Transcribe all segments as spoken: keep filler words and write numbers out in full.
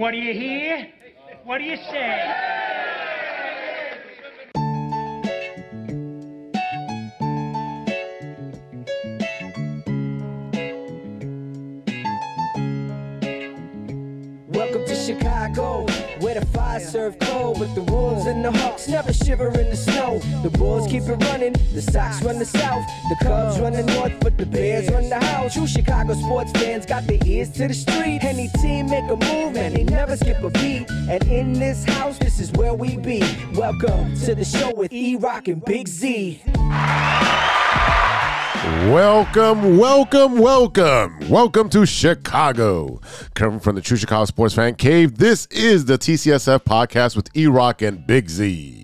What do you hear? What do you say? Welcome to Chicago, where the fire serve cold, with the Wolves and the Hawks never shiver in the snow. The Bulls keep it running, the Sox run the South, the Cubs run the North, but the Bears run the house. True Chicago sports fans got their ears to the street. Any team make a move and they never skip a beat. And in this house, this is where we be. Welcome to the show with E-Rock and Big Z. Welcome, welcome, welcome. Welcome to Chicago. Coming from the True Chicago Sports Fan Cave, this is the T C S F podcast with E-Rock and Big Z.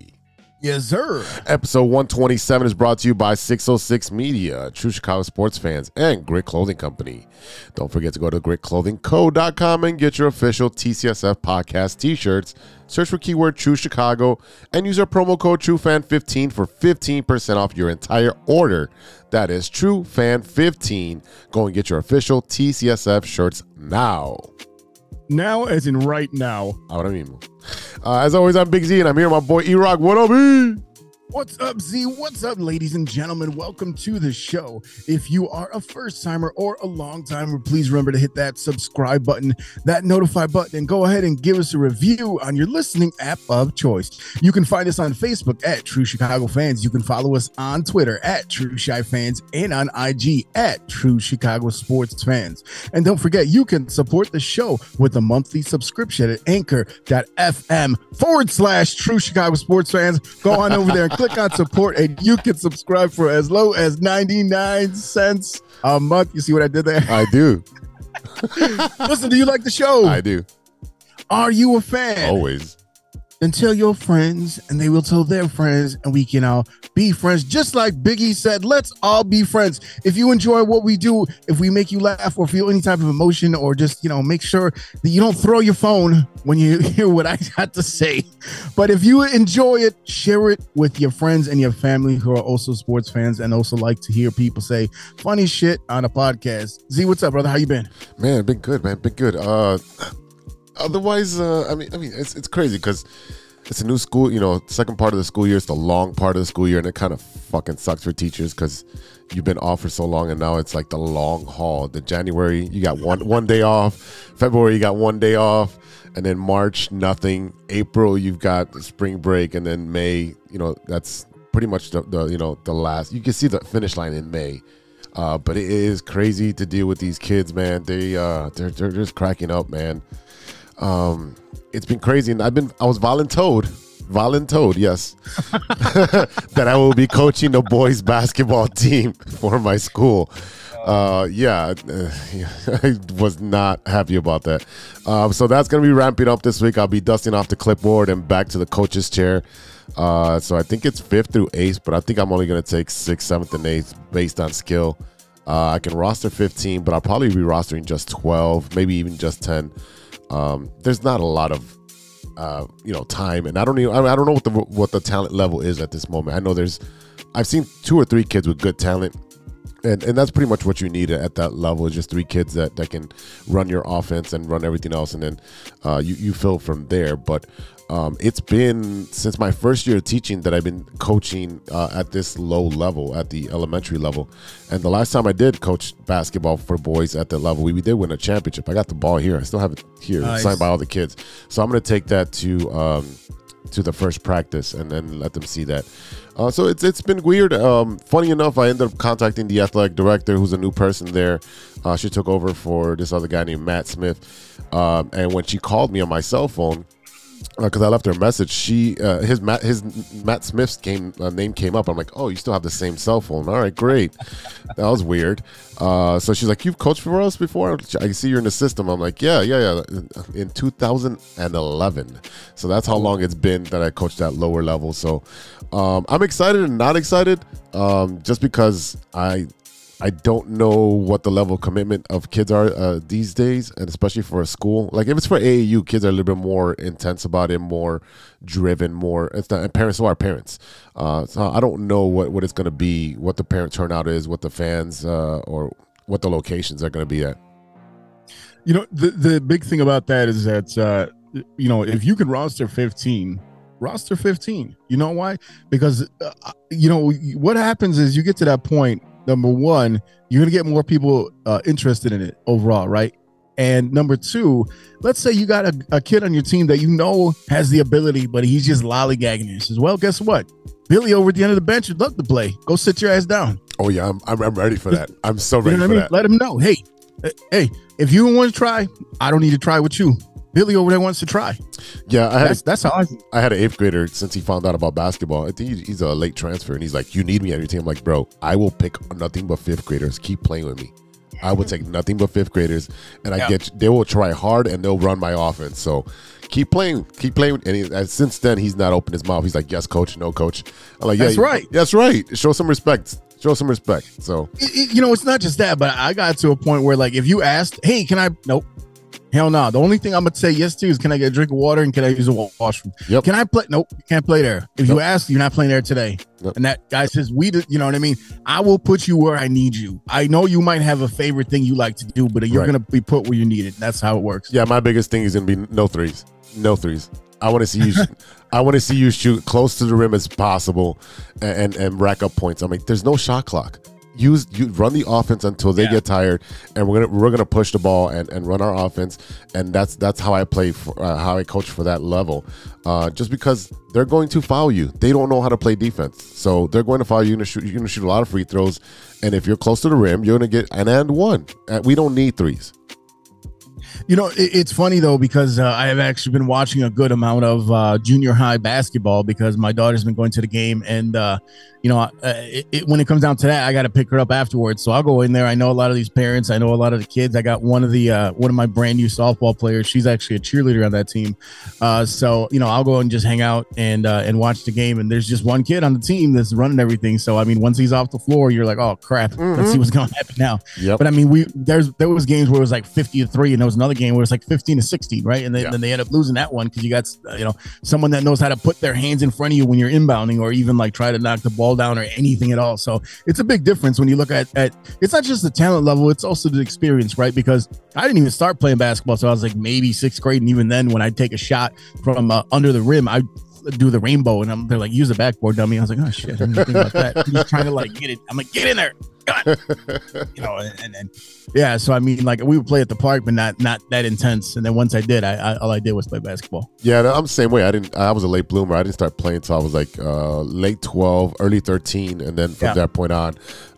Yes, sir. Episode one twenty-seven is brought to you by six oh six Media, True Chicago Sports Fans, and Grit Clothing Company. Don't forget to go to grit clothing co dot com and get your official T C S F podcast t-shirts. Search for keyword True Chicago and use our promo code True Fan fifteen for fifteen percent off your entire order. That is True Fan fifteen. Go and get your official T C S F shirts now. Now, as in right now. I don't mean. Uh, as always, I'm Big Z, and I'm here with my boy E-Rock. What up, E? What's up, Z? What's up, ladies and gentlemen? Welcome to the show. If you are a first-timer or a long-timer, please remember to hit that subscribe button, that notify button, and go ahead and give us a review on your listening app of choice. You can find us on Facebook at True Chicago Fans. You can follow us on Twitter at True Chi Fans and on I G at True Chicago Sports Fans. And don't forget, you can support the show with a monthly subscription at anchor.fm forward slash True Chicago Sports Fans. Go on over there and click on support, and you can subscribe for as low as ninety-nine cents a month. You see what I did there? I do. Listen, do you like the show? I do. Are you a fan? Always. Then tell your friends, and they will tell their friends, and we can all be friends. Just like Biggie said, let's all be friends. If you enjoy what we do, if we make you laugh or feel any type of emotion, or just, you know, make sure that you don't throw your phone when you hear what I got to say. But if you enjoy it, share it with your friends and your family who are also sports fans and also like to hear people say funny shit on a podcast. Z, what's up, brother? How you been? Man, been good, man. Been good. Uh... Otherwise, uh, I mean, I mean, it's it's crazy because it's a new school. You know, second part of the school year. It's the long part of the school year, and it kind of fucking sucks for teachers because you've been off for so long, and now it's like the long haul. The January, you got one one day off. February, you got one day off, and then March, nothing. April, you've got the spring break, and then May, you know, that's pretty much the, the you know the last. You can see the finish line in May, uh, but it is crazy to deal with these kids, man. They uh, they're they're just cracking up, man. Um, it's been crazy, and I've been I was voluntold, voluntold, yes, that I will be coaching the boys' basketball team for my school. Uh, yeah, I was not happy about that. Um, so that's gonna be ramping up this week. I'll be dusting off the clipboard and back to the coach's chair. Uh, so I think it's fifth through eighth, but I think I'm only gonna take sixth, seventh, and eighth based on skill. Uh, I can roster fifteen, but I'll probably be rostering just twelve, maybe even just ten. Um, there's not a lot of, uh, you know, time, and I don't even, I don't know what the what the talent level is at this moment. I know there's, I've seen two or three kids with good talent, and and that's pretty much what you need at that level. Just three kids that that can run your offense and run everything else, and then uh, you you fill from there. But um, it's been since my first year of teaching that I've been coaching uh, at this low level, at the elementary level, and the last time I did coach basketball for boys at that level, we, we did win a championship. I got the ball here. I still have it here. Nice. It's signed by all the kids. So I'm going to take that to um, to the first practice and then let them see that. Uh, so it's it's been weird. Um, funny enough, I ended up contacting the athletic director, who's a new person there. Uh, she took over for this other guy named Matt Smith. Um, and when she called me on my cell phone, because uh, I left her a message, she uh, his Matt his Matt Smith's came, uh, name came up. I'm like, oh, you still have the same cell phone? All right, great. That was weird. Uh, so she's like, you've coached for us before? I see you're in the system. I'm like, yeah, yeah, yeah. In two thousand eleven. So that's how long it's been that I coached at lower level. So um, I'm excited and not excited, um, just because I I don't know what the level of commitment of kids are uh, these days, and especially for a school. Like, if it's for A A U, kids are a little bit more intense about it, more driven, more. It's not, and parents are parents. Uh, so I don't know what, what it's going to be, what the parent turnout is, what the fans uh, or what the locations are going to be at. You know, the, the big thing about that is that, uh, you know, if you could roster fifteen, roster fifteen. You know why? Because, uh, you know, what happens is you get to that point, number one, you're going to get more people uh, interested in it overall, right? And number two, let's say you got a, a kid on your team that you know has the ability, but he's just lollygagging. He says, well, guess what? Billy over at the end of the bench would love to play. Go sit your ass down. Oh, yeah. I'm, I'm, I'm ready for that. I'm so ready you know for I mean? that. Let him know. Hey, hey, if you want to try, I don't need to try with you. Billy over there wants to try. Yeah, I had that's, a, that's how I, I had an eighth grader since he found out about basketball. I think he's a late transfer, and he's like, you need me on your team. I'm like, bro, I will pick nothing but fifth graders. Keep playing with me. I would take nothing but fifth graders, and I yeah. get they will try hard and they'll run my offense. So keep playing, keep playing. And, he, and since then, he's not opened his mouth. He's like, "Yes, coach. No, coach." I'm like, yeah, "That's right. That's right. Show some respect. Show some respect." So it, it, you know, it's not just that, but I got to a point where, like, if you asked, "Hey, can I?" Nope. Hell no. Nah. The only thing I'm gonna say yes to is, "Can I get a drink of water and can I use the washroom?" Yep. Can I play? Nope. You can't play there. If nope. you ask, you're not playing there today. Nope. And that guy says, "We, do, you know what I mean? I will put you where I need you. I know you might have a favorite thing you like to do, but you're right. gonna be put where you need it." That's how it works. Yeah. My biggest thing is gonna be no threes. No threes. I want to see you. I want to see you shoot close to the rim as possible, and and, and rack up points. I mean, there's no shot clock. Use you run the offense until they yeah. get tired, and we're gonna we're gonna push the ball and, and run our offense, and that's that's how I play for, uh, how I coach for that level. Uh, just because they're going to foul you, they don't know how to play defense, so they're going to foul you. You're gonna shoot, you're gonna shoot a lot of free throws, and if you're close to the rim, you're gonna get an and one. We don't need threes. You know, it's funny, though, because uh, I have actually been watching a good amount of uh, junior high basketball because my daughter's been going to the game. And, uh, you know, uh, it, it, when it comes down to that, I got to pick her up afterwards. So I'll go in there. I know a lot of these parents. I know a lot of the kids. I got one of the uh, one of my brand new softball players. She's actually a cheerleader on that team. Uh, so, you know, I'll go and just hang out and uh, and watch the game. And there's just one kid on the team that's running everything. So, I mean, once he's off the floor, you're like, oh, crap, mm-hmm. let's see what's going to happen now. Yep. But I mean, we there's there was games where it was like fifty to three and there was another game where it's like fifteen to sixteen, right? And then, yeah. then they end up losing that one because you got, you know, someone that knows how to put their hands in front of you when you're inbounding or even like try to knock the ball down or anything at all. So it's a big difference when you look at, at it's not just the talent level, it's also the experience, right? Because I didn't even start playing basketball. So I was like maybe sixth grade. And even then when I take a shot from uh, under the rim, I do the rainbow and I'm, they're like, use the backboard, dummy. I was like, oh shit, I didn't think about that. I'm just trying to like get it. I'm like, get in there. You know, and then yeah, so I mean, like we would play at the park, but not not that intense. And then once I did, I, I all I did was play basketball. Yeah, I'm the same way. I didn't. I was a late bloomer. I didn't start playing until I was like uh, late twelve, early thirteen, and then from yeah. that point on,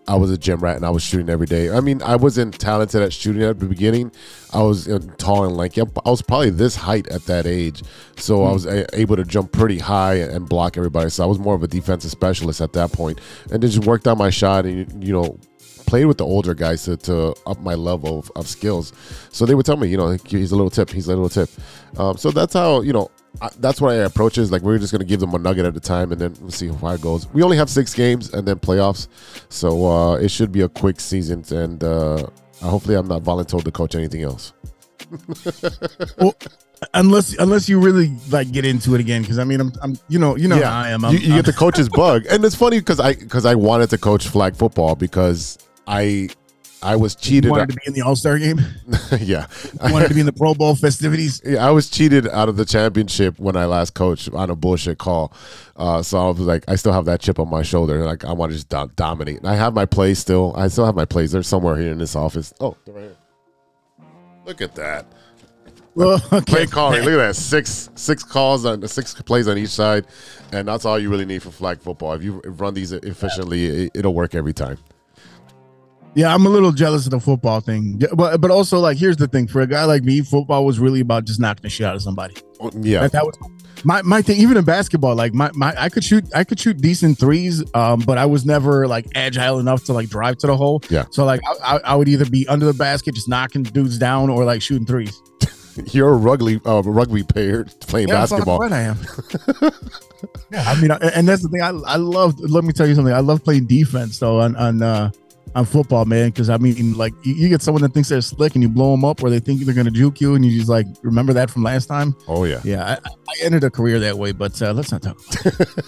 I was a gym rat and I was shooting every day. I mean, I wasn't talented at shooting at the beginning. I was uh, tall and lanky. I was probably this height at that age, so mm-hmm. I was a- able to jump pretty high and block everybody. So I was more of a defensive specialist at that point, and then just worked on my shot and you know. Played with the older guys to, to up my level of, of skills, so they would tell me, you know, he's a little tip, he's a little tip. Um, so that's how you know, I, that's what I approach is like we're just gonna give them a nugget at a time, and then we'll see how far it goes. We only have six games and then playoffs, so uh, it should be a quick season. And uh, hopefully, I'm not voluntold to coach anything else. Well, unless unless you really like get into it again, because I mean, I'm, I'm you know you know yeah. how I am. I'm, you you I'm, get the coach's bug, and it's funny because I because I wanted to coach flag football because. I I was cheated. You wanted to be in the All-Star game? Yeah. You wanted to be in the Pro Bowl festivities? Yeah, I was cheated out of the championship when I last coached on a bullshit call. Uh, so I was like, I still have that chip on my shoulder. Like, I want to just do- dominate. And I have my plays still. I still have my plays. They're somewhere here in this office. Oh, they're right here. Look at that. Well, okay. Play calling. Look at that. Six six calls on six plays on each side. And that's all you really need for flag football. If you run these efficiently, it, it'll work every time. Yeah, I'm a little jealous of the football thing, but but also like here's the thing: for a guy like me, football was really about just knocking the shit out of somebody. Yeah, that, that was my my thing. Even in basketball, like my, my I could shoot I could shoot decent threes, um, but I was never like agile enough to like drive to the hole. Yeah, so like I, I would either be under the basket just knocking dudes down or like shooting threes. You're a rugby uh, rugby player playing yeah, basketball. That's how I am. Yeah, I mean, I, and that's the thing. I I love. Let me tell you something. I love playing defense though. On on. Uh, on football, man. Because I mean, like, you, you get someone that thinks they're slick and you blow them up, or they think they're going to juke you, and you just like remember that from last time. Oh yeah, yeah. I, I ended a career that way, but uh, let's not talk about it.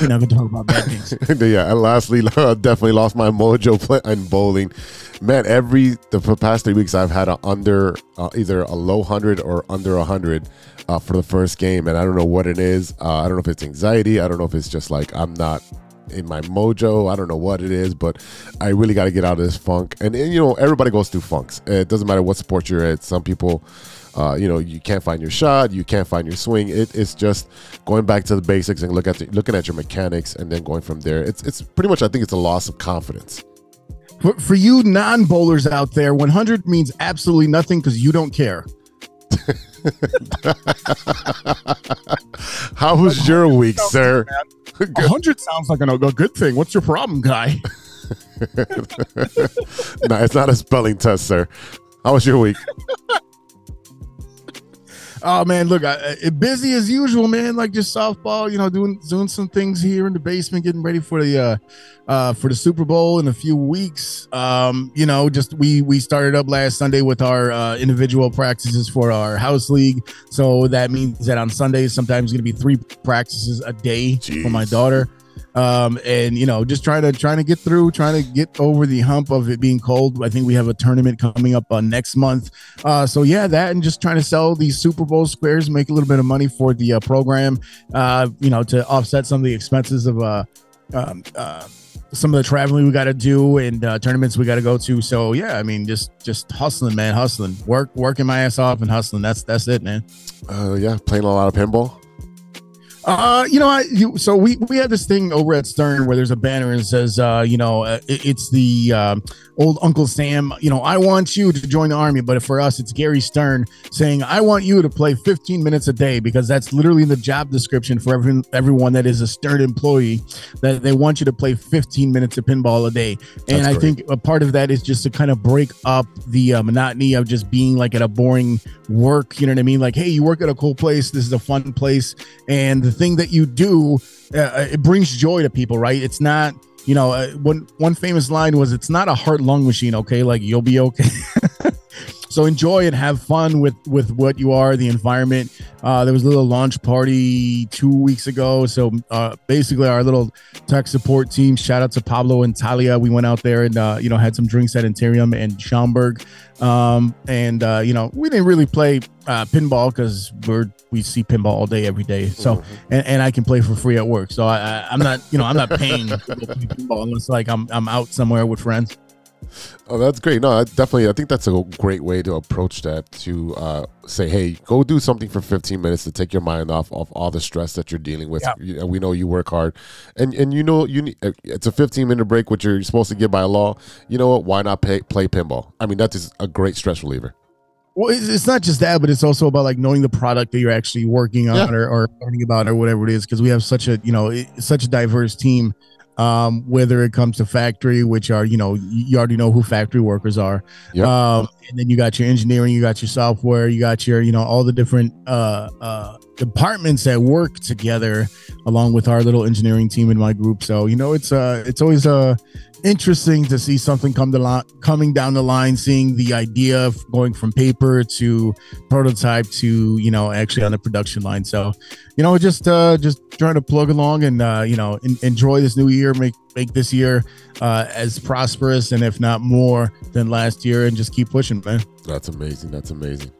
We're not going to talk about bad things. Yeah, and lastly, I definitely lost my mojo play in bowling. Man, every the past three weeks I've had a under uh, either a low hundred or under a hundred uh, for the first game, and I don't know what it is. Uh, I don't know if it's anxiety. I don't know if it's just like I'm not in my mojo. I don't know what it is, but I really got to get out of this funk. And, and you know, everybody goes through funks. It doesn't matter what sport you're at. Some people, uh, you know, you can't find your shot, you can't find your swing. It, it's just going back to the basics and look at the, looking at your mechanics and then going from there. It's it's pretty much, I think it's a loss of confidence. For, for you non-bowlers out there, one hundred means absolutely nothing because you don't care. How was your week, sir? one hundred sounds like a good thing. What's your problem, guy? No, it's not a spelling test, sir. How was your week? Oh, man, look, I, I, busy as usual, man. Like just softball, you know, doing doing some things here in the basement, getting ready for the uh, uh, for the Super Bowl in a few weeks. Um, you know, just we we started up last Sunday with our uh, individual practices for our house league. So that means that on Sundays, sometimes it's going to be three practices a day. Jeez. For my daughter. Um, and, you know, just trying to trying to get through, trying to get over the hump of it being cold. I think we have a tournament coming up uh, next month. Uh, so, yeah, that and just trying to sell these Super Bowl squares, make a little bit of money for the uh, program, uh, you know, to offset some of the expenses of uh, um, uh, some of the traveling we got to do and uh, tournaments we got to go to. So, yeah, I mean, just just hustling, man, hustling, work, working my ass off and hustling. That's that's it, man. Uh, yeah, playing a lot of pinball. Uh, you know, I, you, so we, we had this thing over at Stern where there's a banner and it says, uh, you know, uh, it, it's the, um, old Uncle Sam, you know, I want you to join the army, but for us, it's Gary Stern saying, I want you to play fifteen minutes a day, because that's literally the job description for every, everyone that is a Stern employee, that they want you to play fifteen minutes of pinball a day. And that's I great. think a part of that is just to kind of break up the uh, monotony of just being like at a boring work, you know what I mean? Like, hey, you work at a cool place. This is a fun place. And the thing that you do, uh, it brings joy to people, right? It's not, you know, uh, one one famous line was, it's not a heart lung machine, okay? Like, you'll be okay. So enjoy and have fun with with what you are, the environment. Uh there was a little launch party two weeks ago, so uh basically our little tech support team, shout out to Pablo and Talia, we went out there and uh you know had some drinks at Interium and Schaumburg. Um and uh you know we didn't really play uh pinball because we're we see pinball all day every day, so and, and I can play for free at work, so I, I I'm not you know I'm not paying to play pinball unless like I'm I'm out somewhere with friends. Oh, that's great. No, I definitely. I think that's a great way to approach that, to uh, say, hey, go do something for fifteen minutes to take your mind off of all the stress that you're dealing with. Yeah. We know you work hard. And and you know, you need, it's a fifteen-minute break, which you're supposed to get by law. You know what? Why not pay, play pinball? I mean, that's just a great stress reliever. Well, it's not just that, but it's also about like knowing the product that you're actually working on, yeah, or, or learning about or whatever it is, because we have such a, you know, such a diverse team. Um, whether it comes to factory, which are, you know, you already know who factory workers are. Yep. Um, and then you got your engineering, you got your software, you got your, you know, all the different uh, uh, departments that work together along with our little engineering team in my group. So, you know, it's uh, it's always uh, interesting to see something come to li- coming down the line, seeing the idea of going from paper to prototype to, you know, actually on the production line. So, you know, just uh, just trying to plug along and, uh, you know, in- enjoy this new year. Make make this year uh, as prosperous, and if not more than last year, and just keep pushing, man. That's amazing. That's amazing.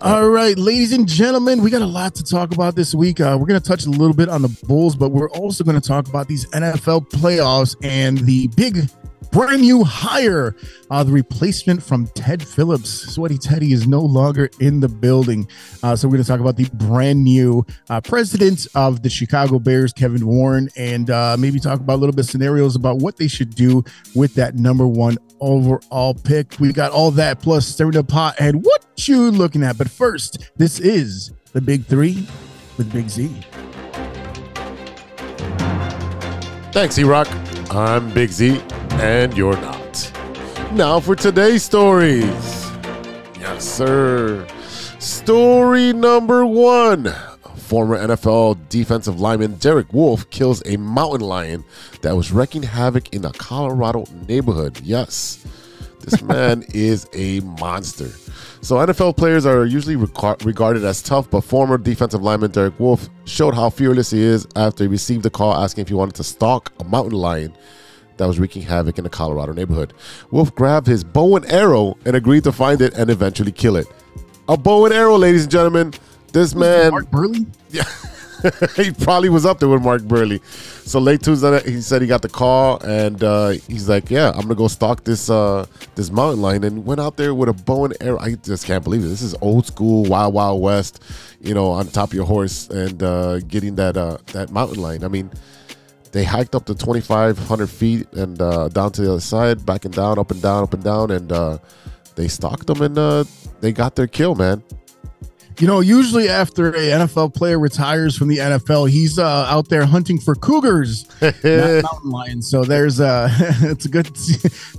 All right, ladies and gentlemen, we got a lot to talk about this week. Uh, we're going to touch a little bit on the Bulls, but we're also going to talk about these N F L playoffs and the big brand new hire, uh, the replacement from Ted Phillips. Sweaty Teddy is no longer in the building. Uh, so we're going to talk about the brand new uh, president of the Chicago Bears, Kevin Warren, and uh, maybe talk about a little bit of scenarios about what they should do with that number one overall pick. We got all that plus stirring the pot and what you looking at. But first, this is the Big Three with Big Z. Thanks, E-Rock. I'm Big Z. And you're not. Now for today's stories. Yes, sir. Story number one. Former N F L defensive lineman Derek Wolfe kills a mountain lion that was wreaking havoc in a Colorado neighborhood. Yes, this man is a monster. So N F L players are usually regarded as tough, but former defensive lineman Derek Wolfe showed how fearless he is after he received a call asking if he wanted to stalk a mountain lion that was wreaking havoc in a Colorado neighborhood. Wolfe grabbed his bow and arrow and agreed to find it and eventually kill it. A bow and arrow, ladies and gentlemen. This man, Mark Burley? Yeah, he probably was up there with Mark Burley. So late Tuesday night, he said he got the call, and uh, he's like, "Yeah, I'm gonna go stalk this uh, this mountain lion," and went out there with a bow and arrow. I just can't believe it. This is old school, wild, wild west. You know, on top of your horse and uh, getting that uh, that mountain lion. I mean, they hiked up to twenty-five hundred feet and uh, down to the other side, back and down, up and down, up and down, and uh, they stalked them, and uh, they got their kill, man. You know, usually after a N F L player retires from the N F L, he's uh, out there hunting for cougars, not mountain lions. So there's uh, it's good,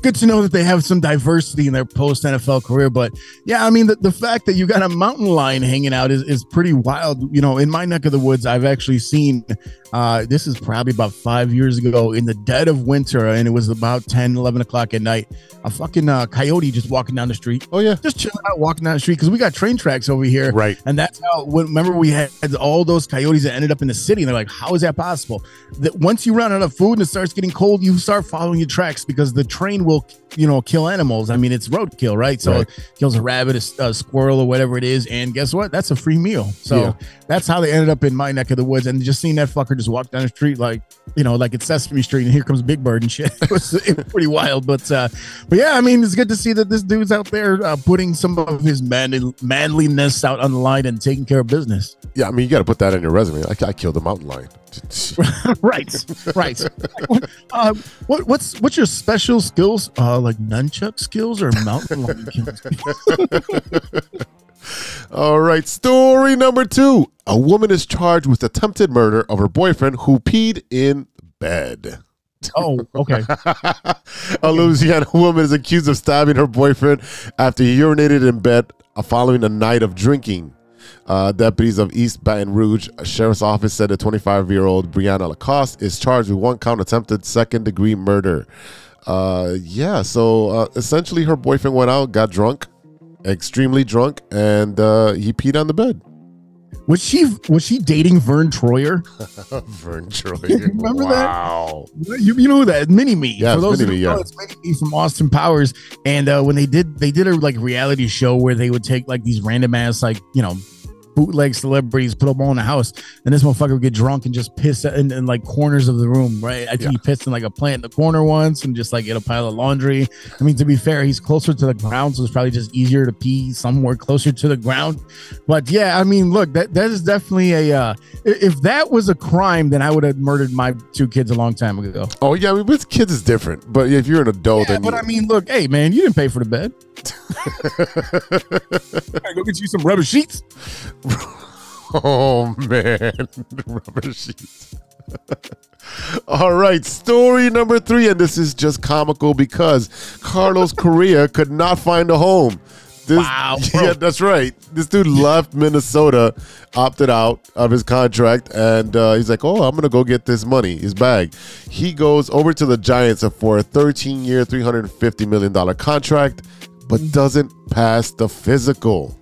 good to know that they have some diversity in their post-N F L career. But yeah, I mean, the, the fact that you got a mountain lion hanging out is, is pretty wild. You know, in my neck of the woods, I've actually seen uh, this is probably about five years ago in the dead of winter. And it was about ten, eleven o'clock at night. A fucking uh, coyote just walking down the street. Oh, yeah. Just chilling out, walking down the street because we got train tracks over here. Right. Right. And that's how, remember, we had all those coyotes that ended up in the city. And they're like, how is that possible? That once you run out of food and it starts getting cold, you start following your tracks because the train will, you know, kill animals. I mean, it's roadkill, right? So right. It kills a rabbit, a, a squirrel, or whatever it is. And guess what? That's a free meal. So yeah. That's how they ended up in my neck of the woods. And just seeing that fucker just walk down the street like, you know, like it's Sesame Street and here comes Big Bird and shit. It was, it was pretty wild. But, uh, but yeah, I mean, it's good to see that this dude's out there uh, putting some of his manly, manliness out on the line and taking care of business. Yeah, I mean, you got to put that in your resume. I, I killed a mountain lion. right, right. What, uh, what, what's what's your special skills? Uh, like nunchuck skills or mountain lion kills? All right, story number two. A woman is charged with attempted murder of her boyfriend who peed in bed. Oh, okay. A Louisiana woman is accused of stabbing her boyfriend after he urinated in bed following a night of drinking. Uh, deputies of East Baton Rouge Sheriff's Office said the twenty-five-year-old Brianna Lacoste is charged with one count attempted second-degree murder. Uh, yeah, so uh, essentially her boyfriend went out, got drunk, extremely drunk, and uh, he peed on the bed. Was she was she dating Vern Troyer? Vern Troyer. Remember wow. that? You, you know that Mini Me. Yeah, Mini Me. Yeah. It's Mini Me from Austin Powers. And uh, when they did they did a like reality show where they would take like these random ass like you know bootleg celebrities, put them all in the house, and this motherfucker would get drunk and just piss in, in like corners of the room. Right? I think yeah. he pissed in like a plant in the corner once, and just like in a pile of laundry. I mean, to be fair, he's closer to the ground, so it's probably just easier to pee somewhere closer to the ground. But yeah, I mean, look, that that is definitely a. Uh, if that was a crime, then I would have murdered my two kids a long time ago. Oh yeah, I mean, with kids is different, but if you're an adult, yeah, and but you... I mean, look, hey man, you didn't pay for the bed. Right, go get you some rubber sheets. Oh man, rubber sheets. All right, story number three, and this is just comical because Carlos Correa could not find a home. This, wow, bro. Yeah, that's right. This dude left Minnesota, opted out of his contract, and uh, he's like, "Oh, I'm gonna go get this money, his bag." He goes over to the Giants for a thirteen-year, three hundred fifty million dollars contract, but doesn't pass the physical.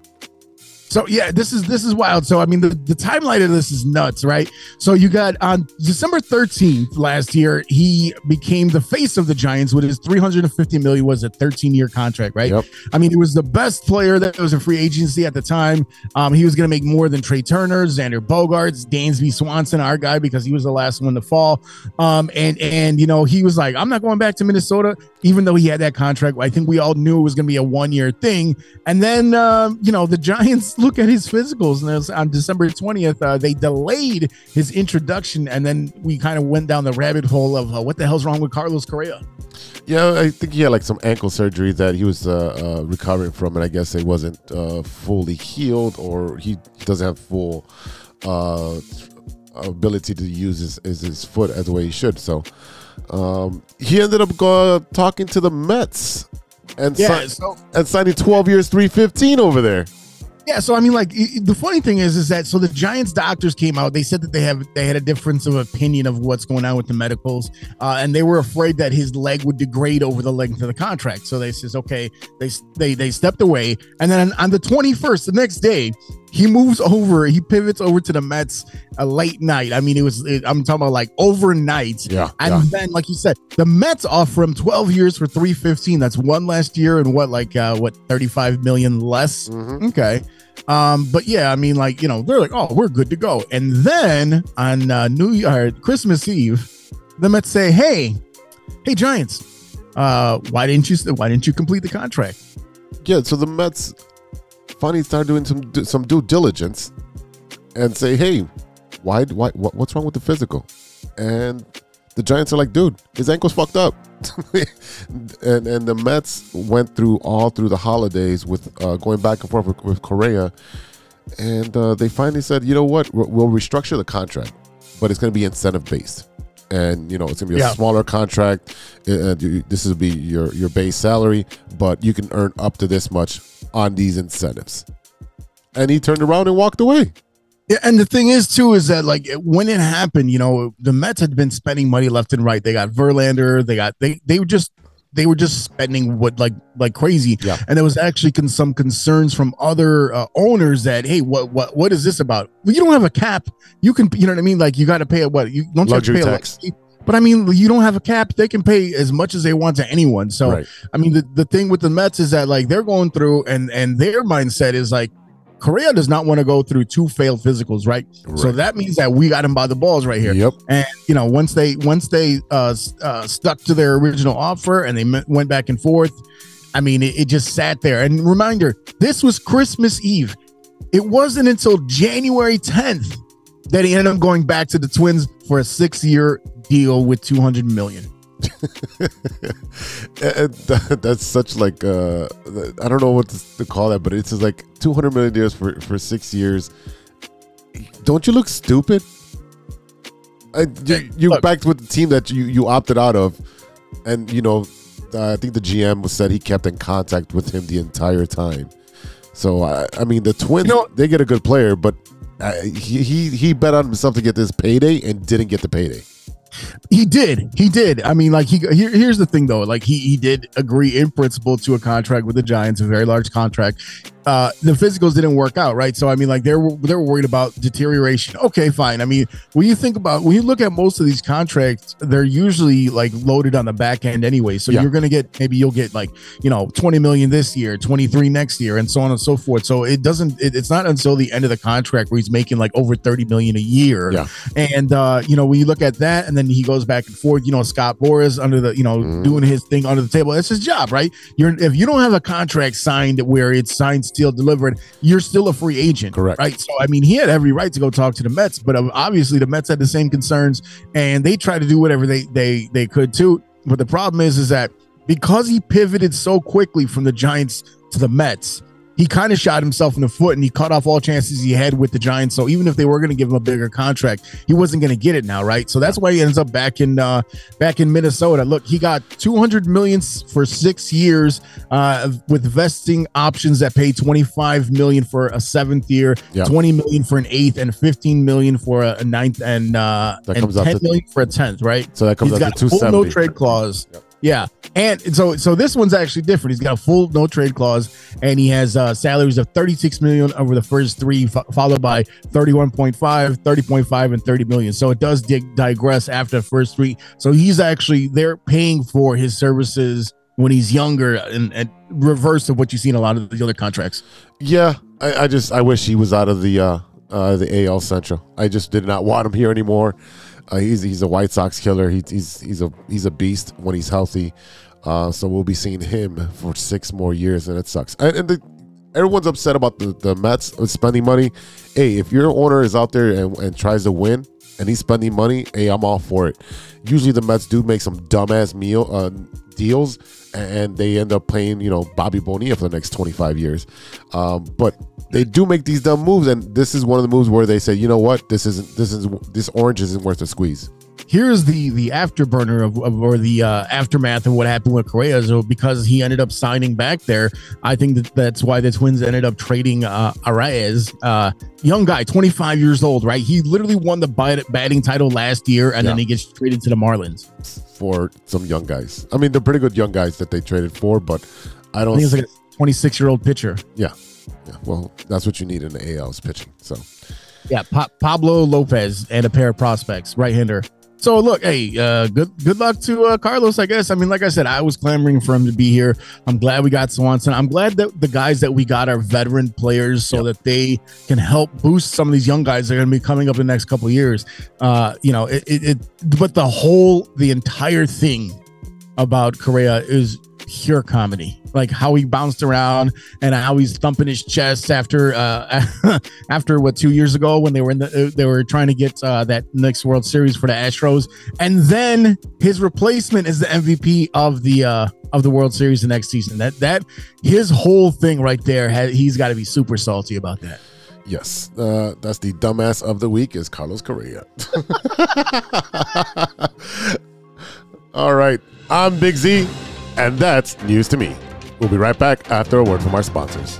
So yeah, this is this is wild. So I mean, the, the timeline of this is nuts, right? So you got on December thirteenth last year, he became the face of the Giants with his three hundred fifty million dollars, was a thirteen-year contract, right? Yep. I mean, he was the best player that was a free agency at the time. Um, he was going to make more than Trey Turner, Xander Bogaerts, Dansby Swanson, our guy, because he was the last one to fall. Um, and and you know, he was like, I'm not going back to Minnesota, even though he had that contract. I think we all knew it was going to be a one-year thing. And then um, you know, the Giants look at his physicals, and on December twentieth uh, they delayed his introduction, and then we kind of went down the rabbit hole of uh, what the hell's wrong with Carlos Correa. Yeah, I think he had like some ankle surgery that he was uh, uh, recovering from, and I guess it wasn't uh, fully healed, or he doesn't have full uh, ability to use his, his, his foot as the way he should. So um, he ended up uh, talking to the Mets and, yeah, si so and signing twelve years, three fifteen over there. Yeah, so I mean, like, the funny thing is, is that so the Giants doctors came out. They said that they have they had a difference of opinion of what's going on with the medicals, uh, and they were afraid that his leg would degrade over the length of the contract. So they says, okay, they they they stepped away, and then on the twenty-first, the next day, he moves over, he pivots over to the Mets a late night. I mean, it was it, I'm talking about like overnight. Yeah, and yeah. then, like you said, the Mets offer him twelve years for three fifteen. That's one last year and what like uh, what thirty-five million less. Mm-hmm. Okay. Um, but yeah, I mean, like, you know, they're like, oh, we're good to go. And then on uh, New Year, Christmas Eve, the Mets say, hey, hey, Giants, uh, why didn't you why didn't you complete the contract? Yeah. So the Mets finally started doing some some due diligence and say, hey, why why what, what's wrong with the physical? And the Giants are like, dude, his ankle's fucked up. and and the Mets went through all through the holidays with uh, going back and forth with, with Correa. And uh, they finally said, you know what? We'll, we'll restructure the contract, but it's going to be incentive-based. And, you know, it's going to be yeah. a smaller contract. Uh, this will be your, your base salary, but you can earn up to this much on these incentives. And he turned around and walked away. Yeah, and the thing is, too, is that, like, when it happened, you know, the Mets had been spending money left and right. They got Verlander. They got they they were just they were just spending what like like crazy. Yeah. And there was actually con- some concerns from other uh, owners that, hey, what what what is this about? Well, you don't have a cap. You can, you know what I mean? Like, you got to pay what you don't have to pay tax. A, like, but I mean, you don't have a cap. They can pay as much as they want to anyone. So, right. I mean, the, the thing with the Mets is that, like, they're going through and and their mindset is like, Correa does not want to go through two failed physicals, right? right? So that means that we got him by the balls right here. Yep. And, you know, once they once they uh, uh, stuck to their original offer and they met, went back and forth, I mean, it, it just sat there. And reminder, this was Christmas Eve. It wasn't until January tenth that he ended up going back to the Twins for a six-year deal with two hundred million dollars. and that, that's such like uh I don't know what to, to call that, but it's just like two hundred million dollars for for six years. Don't you look stupid? I, you you look. Backed with the team that you you opted out of, and you know uh, I think the G M was said he kept in contact with him the entire time. So I, I mean the Twins, you know, they get a good player, but uh, he, he he bet on himself to get this payday and didn't get the payday. He did. He did. I mean, like, he here, here's the thing, though. Like, he, he did agree in principle to a contract with the Giants, a very large contract. Uh, the physicals didn't work out, right? So, I mean, like, they're they're worried about deterioration. Okay, fine. I mean, when you think about, when you look at most of these contracts, they're usually, like, loaded on the back end anyway. So yeah. you're going to get, maybe you'll get, like, you know, twenty million dollars this year, twenty-three next year, and so on and so forth. So it doesn't, it, it's not until the end of the contract where he's making, like, over thirty million dollars a year. Yeah. And, uh, you know, when you look at that, and then he goes back and forth, you know, Scott Boras under the, you know, mm-hmm. doing his thing under the table. That's his job, right? You're, if you don't have a contract signed where it's signed, still delivered, you're still a free agent. Correct. Right. So, I mean, he had every right to go talk to the Mets, but obviously the Mets had the same concerns and they tried to do whatever they, they, they could too. But the problem is, is that because he pivoted so quickly from the Giants to the Mets, he kind of shot himself in the foot and he cut off all chances he had with the Giants. So even if they were going to give him a bigger contract, he wasn't going to get it now. Right. So that's why he ends up back in uh, back in Minnesota. Look, he got two hundred million dollars for six years uh, with vesting options that pay twenty-five million dollars for a seventh year, yeah. twenty million dollars for an eighth, and fifteen million dollars for a ninth, and, uh, that comes and ten million dollars for a tenth. Right. So that comes He's out got to full no trade clause. Yep. Yeah. And so so this one's actually different. He's got a full no trade clause, and he has uh, salaries of thirty-six million dollars over the first three, f- followed by thirty-one point five, thirty point five, and thirty million dollars. So it does dig- digress after the first three. So he's actually, they're paying for his services when he's younger, and, and reverse of what you see in a lot of the other contracts. Yeah, I, I just, I wish he was out of the uh, uh, the A L Central. I just did not want him here anymore. Uh, he's he's a White Sox killer. He, he's he's a he's a beast when he's healthy. Uh, so we'll be seeing him for six more years, and it sucks. And, and the, everyone's upset about the, the Mets spending money. Hey, if your owner is out there and, and tries to win, and he's spending money, hey, I'm all for it. Usually the Mets do make some dumbass meal uh, deals, and they end up paying, you know, Bobby Bonilla for the next twenty-five years. Um, but they do make these dumb moves, and this is one of the moves where they say, you know what, this isn't this is this orange isn't worth a squeeze. here's the the afterburner of, of or the uh, aftermath of what happened with Correa. So because he ended up signing back there, I think that that's why the Twins ended up trading uh, Arraez, uh, young guy, twenty-five years old, right? He literally won the batting title last year, and yeah. then he gets traded to the Marlins for some young guys. I mean, they're pretty good young guys that they traded for, but I don't. I think it's like a twenty-six-year-old pitcher. Yeah, yeah. Well, that's what you need in the A L is pitching. So. Yeah, pa- Pablo Lopez and a pair of prospects, right-hander. So, look, hey, uh, good good luck to uh, Carlos, I guess. I mean, like I said, I was clamoring for him to be here. I'm glad we got Swanson. I'm glad that the guys that we got are veteran players so that they can help boost some of these young guys that are going to be coming up in the next couple of years. Uh, you know, it, it, it. But the whole, the entire thing about Correa is pure comedy. Like how he bounced around and how he's thumping his chest after uh, after what two years ago when they were in the they were trying to get uh, that next World Series for the Astros, and then his replacement is the M V P of the uh, of the World Series the next season. That that his whole thing right there, he's got to be super salty about that. Yes, uh, that's the dumbass of the week is Carlos Correa. All right, I'm Big Z, and that's news to me. We'll be right back after a word from our sponsors.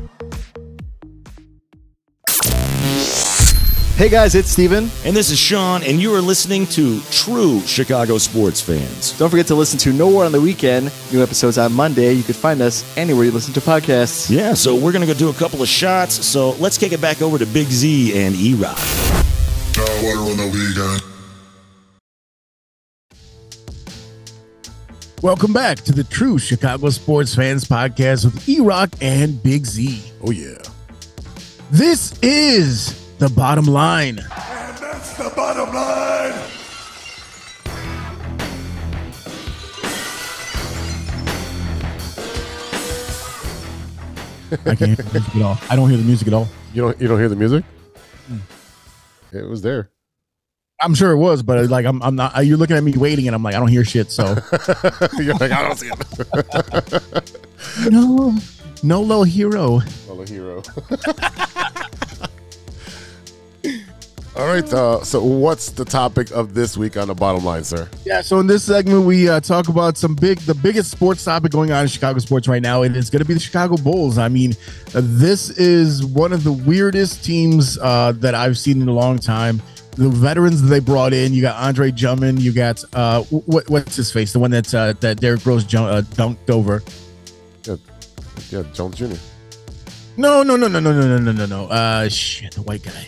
Hey guys, it's Steven. And this is Sean, and you are listening to True Chicago Sports Fans. Don't forget to listen to No War on the Weekend. New episodes on Monday. You can find us anywhere you listen to podcasts. Yeah, so we're going to go do a couple of shots. So let's kick it back over to Big Z and E-Rock. No War on the Weekend. Welcome back to the True Chicago Sports Fans podcast with E-Rock and Big Z. Oh, yeah. This is... the bottom line. And that's the bottom line. I can't hear the music at all. I don't hear the music at all. You don't you don't hear the music? Hmm. It was there. I'm sure it was, but like I'm I'm not you're looking at me waiting and I'm like, I don't hear shit, so you're like, I don't see it. No. No low hero. No low hero. All right, uh, so what's the topic of this week on the bottom line, sir? Yeah, so in this segment, we uh, talk about some big, the biggest sports topic going on in Chicago sports right now, and it's going to be the Chicago Bulls. I mean, uh, this is one of the weirdest teams uh, that I've seen in a long time. The veterans that they brought in, you got Andre Drummond, you got, uh, what, what's his face? The one that, uh, that Derrick Rose uh, dunked over. Yeah, yeah, Jones Junior No, no, no, no, no, no, no, no, no. Uh, shit, the white guy.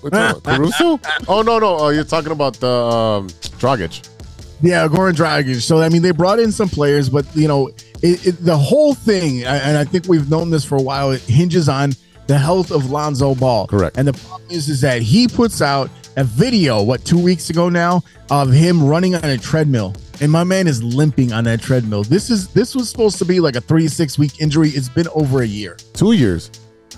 Caruso? Oh no no! Uh, you're talking about the um, Dragic. Yeah, Goran Dragic. So I mean, they brought in some players, but you know, it, it, the whole thing, and I think we've known this for a while, it hinges on the health of Lonzo Ball. Correct. And the problem is, is that he puts out a video what two weeks ago now of him running on a treadmill, and my man is limping on that treadmill. This is this was supposed to be like a three to six week injury. It's been over a year. Two years.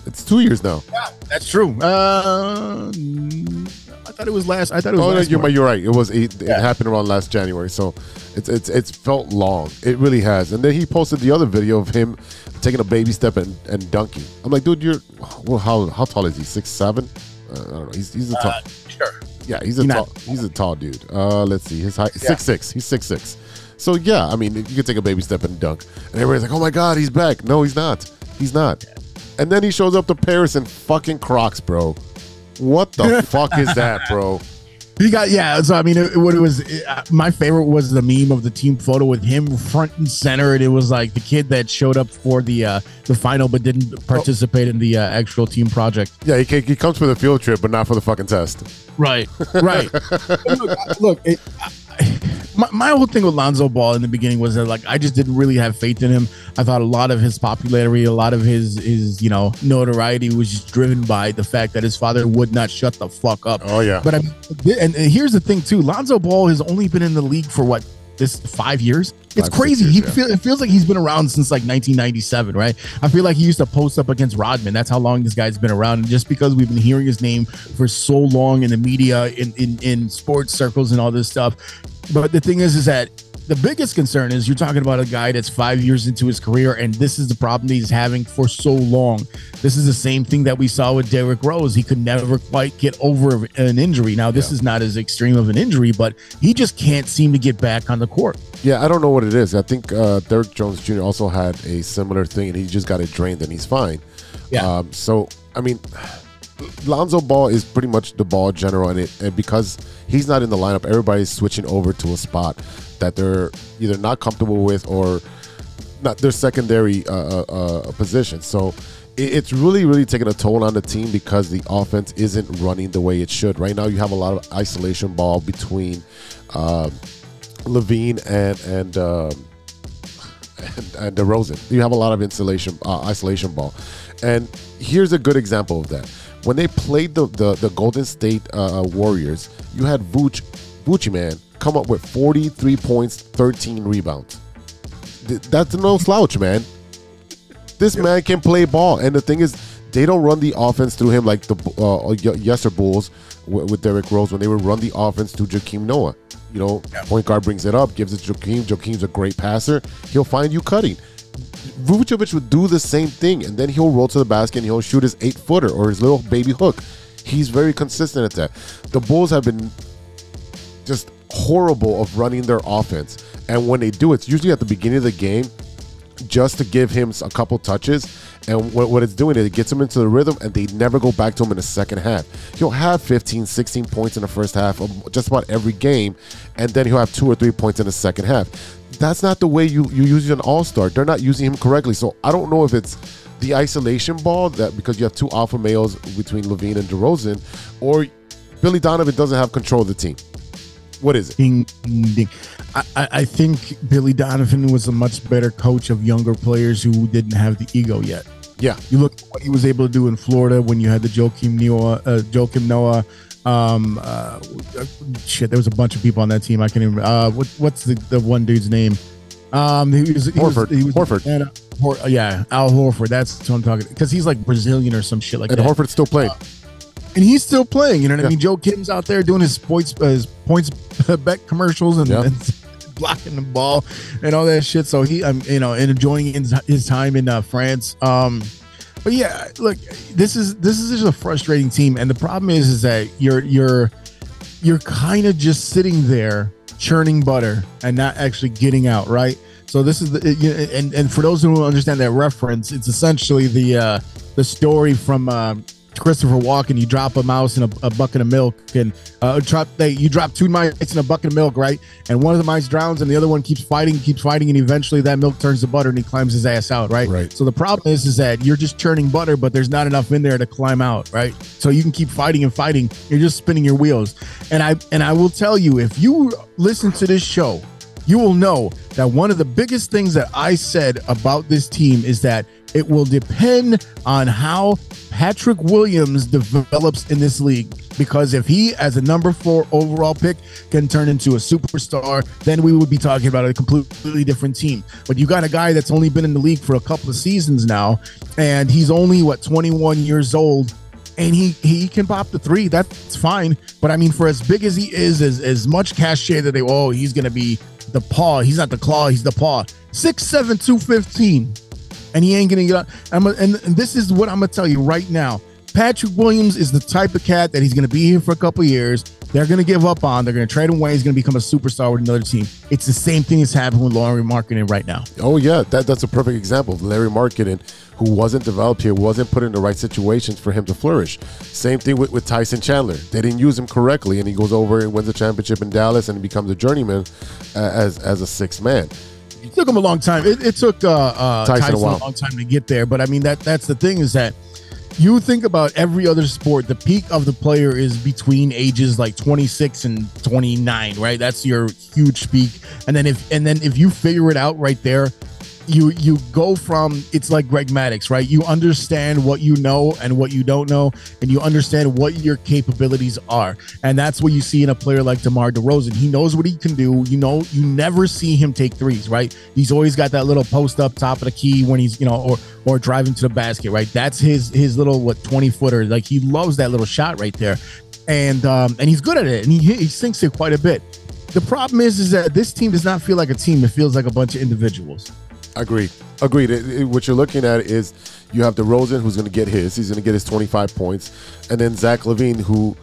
It's two years now. Yeah, that's true. Uh, I thought it was last. I thought it was. Oh, last you're, you're right. It was. It, yeah. it happened around last January. So, it's it's it's felt long. It really has. And then he posted the other video of him taking a baby step and, and dunking. I'm like, dude, you're. Well, how how tall is he? Six seven? Uh, I don't know. He's he's a tall. Uh, sure. Yeah, he's a he's tall. Not, he's a tall dude. Uh, let's see. His height. Yeah. Six six. He's six six. So yeah, I mean, you can take a baby step and dunk. And everybody's like, oh my god, he's back. No, he's not. He's not. Yeah. And then he shows up to Paris in fucking Crocs, bro. What the fuck is that, bro? He got, yeah. So, I mean, it, what it was, it, uh, my favorite was the meme of the team photo with him front and center. And it was like the kid that showed up for the uh, the final but didn't participate oh. in the uh, actual team project. Yeah, he, he comes for the field trip, but not for the fucking test. Right, right. Look, look it, my, my whole thing with Lonzo Ball in the beginning was that, like, I just didn't really have faith in him. I thought a lot of his popularity, a lot of his, his you know, notoriety was just driven by the fact that his father would not shut the fuck up. Oh, yeah. But I mean, and, and here's the thing, too. Lonzo Ball has only been in the league for, what, this five years? It's five, crazy. Years, he yeah. feel, it feels like he's been around since, like, nineteen ninety-seven, right? I feel like he used to post up against Rodman. That's how long this guy's been around. And just because we've been hearing his name for so long in the media, in, in, in sports circles and all this stuff. But the thing is, is that the biggest concern is you're talking about a guy that's five years into his career, and this is the problem that he's having for so long. This is the same thing that we saw with Derrick Rose. He could never quite get over an injury. Now, this yeah. is not as extreme of an injury, but he just can't seem to get back on the court. Yeah, I don't know what it is. I think uh, Derrick Jones Junior also had a similar thing, and he just got it drained, and he's fine. Yeah. Um, so, I mean, Lonzo Ball is pretty much the ball general in it, and because he's not in the lineup, everybody's switching over to a spot that they're either not comfortable with or not their secondary uh, uh, position. So it's really, really taking a toll on the team because the offense isn't running the way it should. Right now, you have a lot of isolation ball between uh, LaVine and and. Um, And, and DeRozan. You have a lot of insulation, uh, isolation ball. And here's a good example of that. When they played the the, the Golden State uh, Warriors, you had Vuce, Vuce man come up with forty-three points, thirteen rebounds. Th that's no slouch, man. This yeah. man can play ball. And the thing is, they don't run the offense through him like the uh, Yester Bulls with, with Derrick Rose when they would run the offense to Joakim Noah. You know, yeah. point guard brings it up, gives it to Joakim. Joakim's a great passer. He'll find you cutting. Vucevic would do the same thing, and then he'll roll to the basket and he'll shoot his eight-footer or his little baby hook. He's very consistent at that. The Bulls have been just horrible of running their offense, and when they do, it's usually at the beginning of the game just to give him a couple touches. And what, what it's doing is it gets him into the rhythm, and they never go back to him in the second half. He'll have fifteen, sixteen points in the first half of just about every game, and then he'll have two or three points in the second half. That's not the way you, you use an all-star. They're not using him correctly. So I don't know if it's the isolation ball, that because you have two alpha males between LaVine and DeRozan, or Billy Donovan doesn't have control of the team. What is it? Ding, ding, ding. I, I think Billy Donovan was a much better coach of younger players who didn't have the ego yet. Yeah. You look at what he was able to do in Florida when you had the Joakim Noah, uh, Joakim Noah. Um, uh, shit, there was a bunch of people on that team. I can't even uh, what, what's the, the one dude's name? Um, he was, he Horford. Was, he was Horford. Atlanta, Hor yeah, Al Horford. That's what I'm talking about. Because he's like Brazilian or some shit like and that. And Horford's still playing. Uh, And he's still playing, you know what yeah. I mean? Joe Kim's out there doing his points, uh, his points bet commercials and, yeah. and blocking the ball and all that shit. So he, um, you know, and enjoying his time in uh, France. Um, but yeah, look, this is this is just a frustrating team, and the problem is, is that you're you're you're kind of just sitting there churning butter and not actually getting out, right? So this is the and and for those who don't understand that reference, it's essentially the uh, the story from. Uh, Christopher Walken. You drop a mouse in a, a bucket of milk, and uh, drop they you drop two mice in a bucket of milk, right? And one of the mice drowns, and the other one keeps fighting, keeps fighting, and eventually that milk turns to butter, and he climbs his ass out, right? Right. So the problem is, is that you're just churning butter, but there's not enough in there to climb out, right? So you can keep fighting and fighting. You're just spinning your wheels, and I and I will tell you, if you listen to this show, you will know that one of the biggest things that I said about this team is that it will depend on how Patrick Williams develops in this league, because if he, as a number four overall pick, can turn into a superstar, then we would be talking about a completely different team. But you got a guy that's only been in the league for a couple of seasons now, and he's only, what, twenty-one years old, and he, he can pop the three. That's fine. But, I mean, for as big as he is, as, as much cachet that they, oh, he's going to be the paw. He's not the claw. He's the paw. six seven, two fifteen. And he ain't gonna get out. I'm a, and, and this is what I'm gonna tell you right now. Patrick Williams is the type of cat that he's gonna be here for a couple of years. they're going to give up on. They're going to trade him away. He's going to become a superstar with another team. It's the same thing that's happening with Lauri Markkanen right now. Oh, yeah. That, that's a perfect example of Lauri Markkanen, who wasn't developed here, wasn't put in the right situations for him to flourish. Same thing with, with Tyson Chandler. They didn't use him correctly, and he goes over and wins a championship in Dallas and becomes a journeyman uh, as, as a sixth man. It took him a long time. It, it took uh, uh, Tyson, Tyson a, a long time to get there. But, I mean, that that's the thing is that you think about every other sport, the peak of the player is between ages like twenty-six and twenty-nine, right? That's your huge peak. And then if and then if you figure it out right there, you you go from, it's like Greg Maddux, right? You understand what you know and what you don't know, and you understand what your capabilities are. And that's what you see in a player like DeMar DeRozan. He knows what he can do. You know, you never see him take threes, right? He's always got that little post up top of the key when he's, you know, or or driving to the basket, right? That's his his little, what, twenty footer. Like, he loves that little shot right there. And um, and he's good at it, and he, he sinks it quite a bit. The problem is, is that this team does not feel like a team. It feels like a bunch of individuals. Agreed. Agreed. It, it, what you're looking at is you have DeRozan, who's going to get his. He's going to get his twenty-five points. And then Zach LaVine, who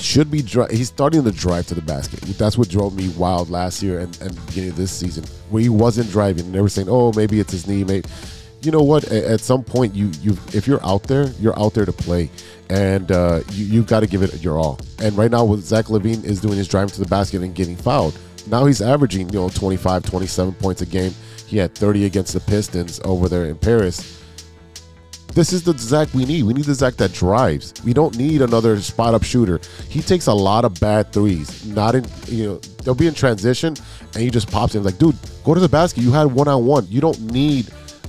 should be – he's starting to drive to the basket. That's what drove me wild last year and, and beginning of this season, where he wasn't driving. And they were saying, oh, maybe it's his knee. Maybe. You know what? At, at some point, you you if you're out there, you're out there to play. And uh, you, you've got to give it your all. And right now what Zach LaVine is doing is driving to the basket and getting fouled. Now he's averaging, you know, twenty-five, twenty-seven points a game. He had thirty against the Pistons over there in Paris. This is the Zach we need. We need the Zach that drives. We don't need another spot-up shooter. He takes a lot of bad threes. Not in, you know, they'll be in transition, and he just pops in like, dude, go to the basket. You had one-on-one. You don't need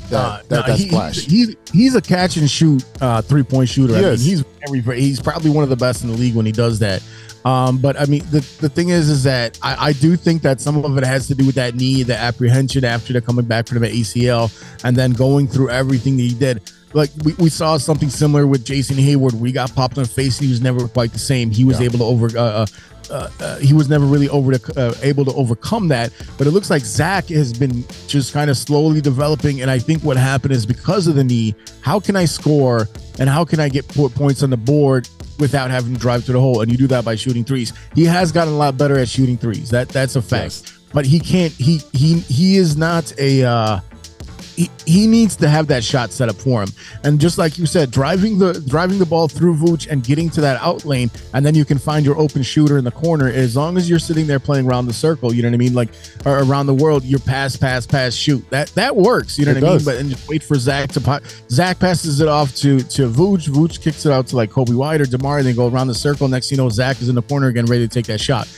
that uh, that, no, that he, splash. He, he, he's a catch-and-shoot uh, three-point shooter. He I mean, he's every, he's probably one of the best in the league when he does that. Um, but I mean, the, the thing is, is that I, I do think that some of it has to do with that knee, the apprehension after they're coming back from the A C L and then going through everything that he did. Like we, we saw something similar with Jason Hayward. We got popped in the face. And he was never quite the same. He was yeah. able to over, uh, uh, uh, he was never really over to, uh, able to overcome that. But it looks like Zach has been just kind of slowly developing. And I think what happened is because of the knee, how can I score and how can I get points on the board without having to drive to the hole? And you do that by shooting threes. He has gotten a lot better at shooting threes. That that's a fact. Yes. But he can't. He he he is not a. Uh, he he needs to have that shot set up for him. And just like you said, driving the driving the ball through Vooch and getting to that out lane, and then you can find your open shooter in the corner. As long as you're sitting there playing around the circle, you know what I mean, like or around the world, you're pass, pass, pass, shoot. That that works. You know it what does. I mean. But and just wait for Zach to pop. Zach passes it off to to Vooch. Vooch kicks it out to like Kobe White or DeMar, and they go around the circle. Next, you know, Zach is in the corner again, ready to take that shot.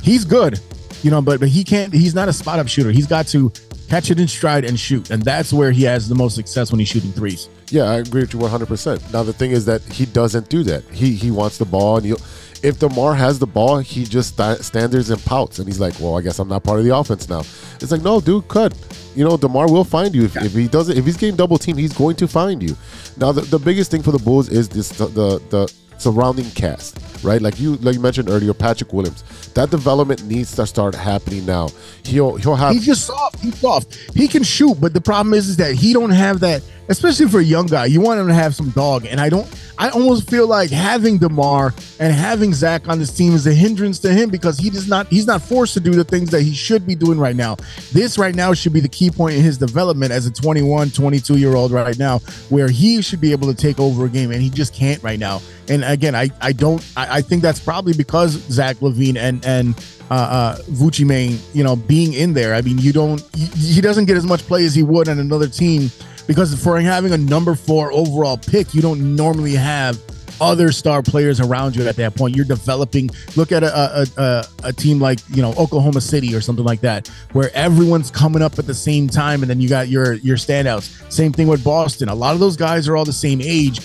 He's good, you know, but but he can't. He's not a spot up shooter. He's got to catch it in stride and shoot. And that's where he has the most success when he's shooting threes. Yeah, I agree with you one hundred percent. Now, the thing is that he doesn't do that. He he wants the ball. And he'll, if DeMar has the ball, he just st stands and pouts. And he's like, well, I guess I'm not part of the offense now. It's like, no, dude, cut. You know, DeMar will find you. If, yeah. if he doesn't, if he's getting double teamed, he's going to find you. Now, the, the biggest thing for the Bulls is this the the, the surrounding cast, right? Like you, like you mentioned earlier, Patrick Williams. That development needs to start happening now. He'll he'll have. He's just soft. He's soft. He can shoot, but the problem is, is that he don't have that. Especially for a young guy, you want him to have some dog. And I don't. I almost feel like having DeMar and having Zach on this team is a hindrance to him because he does not. He's not forced to do the things that he should be doing right now. This right now should be the key point in his development as a twenty-one, twenty-two year old right now, where he should be able to take over a game, and he just can't right now. And again, I I don't. I, I think that's probably because Zach LaVine and and uh, uh, Vucci Main, you know, being in there. I mean, you don't. He doesn't get as much play as he would on another team. Because for having a number four overall pick, you don't normally have other star players around you at that point. You're developing. Look at a, a, a, a team like, you know, Oklahoma City or something like that, where everyone's coming up at the same time. And then you got your your standouts. Same thing with Boston. A lot of those guys are all the same age.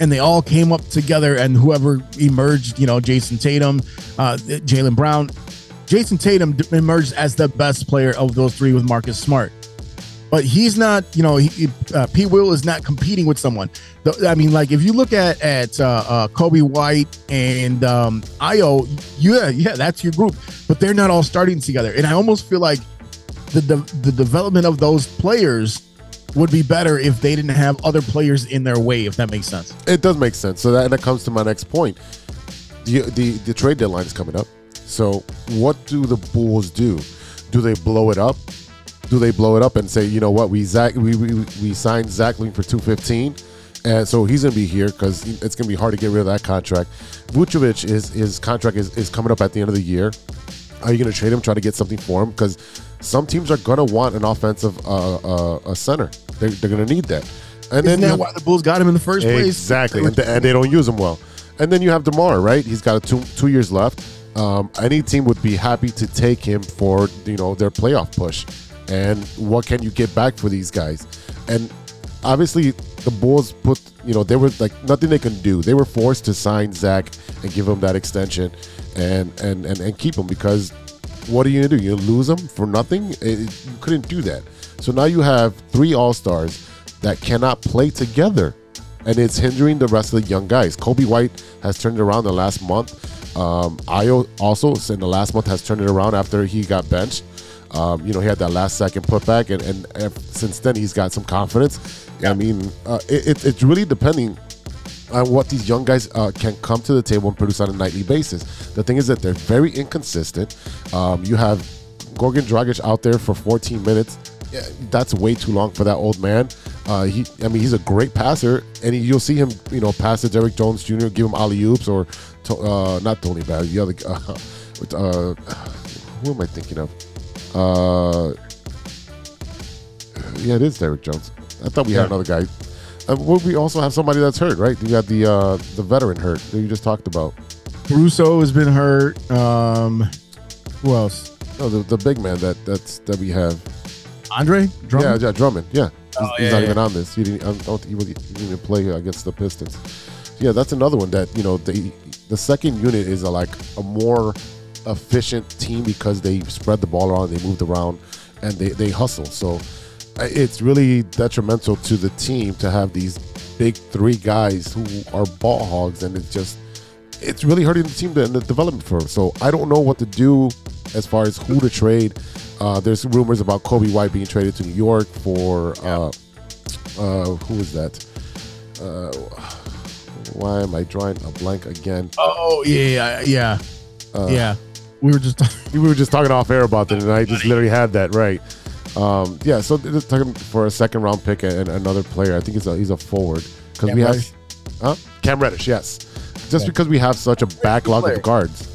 And they all came up together. And whoever emerged, you know, Jason Tatum, uh, Jaylen Brown. Jason Tatum emerged as the best player of those three with Marcus Smart. But he's not, you know, he, uh, P. Will is not competing with someone. The, I mean, like, if you look at at uh, uh, Kobe White and um, Ayo, yeah, yeah, that's your group. But they're not all starting together. And I almost feel like the de the development of those players would be better if they didn't have other players in their way, if that makes sense. It does make sense. So that, and that comes to my next point. The, the, the trade deadline is coming up. So what do the Bulls do? Do they blow it up? Do they blow it up and say, you know what, we Zach, we, we, we signed Zach LaVine for two fifteen, and so he's going to be here because it's going to be hard to get rid of that contract. Vucevic, is, his contract is, is coming up at the end of the year. Are you going to trade him, try to get something for him? Because some teams are going to want an offensive uh, uh, a center. They're, they're going to need that. And Isn't then, that why the Bulls got him in the first exactly. place? Exactly, and, th and they don't use him well. And then you have DeMar, right? He's got two two years left. Um, any team would be happy to take him for you know their playoff push. And what can you get back for these guys? And obviously, the Bulls put you know they were like nothing they can do. They were forced to sign Zach and give him that extension, and and and, and keep him because what are you gonna do? You lose him for nothing? It, you couldn't do that. So now you have three All-Stars that cannot play together. And it's hindering the rest of the young guys. Kobe White has turned it around the last month. Um, Ayo also in the last month has turned it around after he got benched. Um, you know, he had that last second putback, and, and, and since then he's got some confidence. I mean, uh, it, it, it's really depending on what these young guys uh, can come to the table and produce on a nightly basis. The thing is that they're very inconsistent. Um, you have Goran Dragic out there for fourteen minutes. Yeah, that's way too long for that old man. Uh, he, I mean, he's a great passer, and he, you'll see him, you know, pass to Derrick Jones Junior, give him alley oops, or to, uh, not Tony Bad, the other. Uh, uh, who am I thinking of? Uh, yeah, it is Derrick Jones. I thought we yeah. had another guy. Uh, well, we also have somebody that's hurt, right? You got the uh, the veteran hurt that you just talked about. Caruso has been hurt. Um, who else? No, the, the big man that that's that we have. Andre Drummond? Yeah, yeah, Drummond. Yeah, he's, oh, yeah, he's not yeah. even on this. He didn't. I don't, he, was, he didn't even play against the Pistons. Yeah, that's another one that you know the the second unit is a, like a more efficient team because they spread the ball around, they moved around, and they they hustle. So it's really detrimental to the team to have these big three guys who are ball hogs, and it's just it's really hurting the team and the development for them. So I don't know what to do as far as who to trade. Uh, there's rumors about Kobe White being traded to New York for uh, uh, who is that? Uh, why am I drawing a blank again? Oh yeah, yeah, yeah. Uh, yeah. We were just we were just talking off air about that, and I just literally had that right. Um, yeah, so just talking for a second round pick and another player. I think he's a he's a forward because we Reddish. have huh? Cam Reddish. Yes, just okay. because we have such a backlog of guards.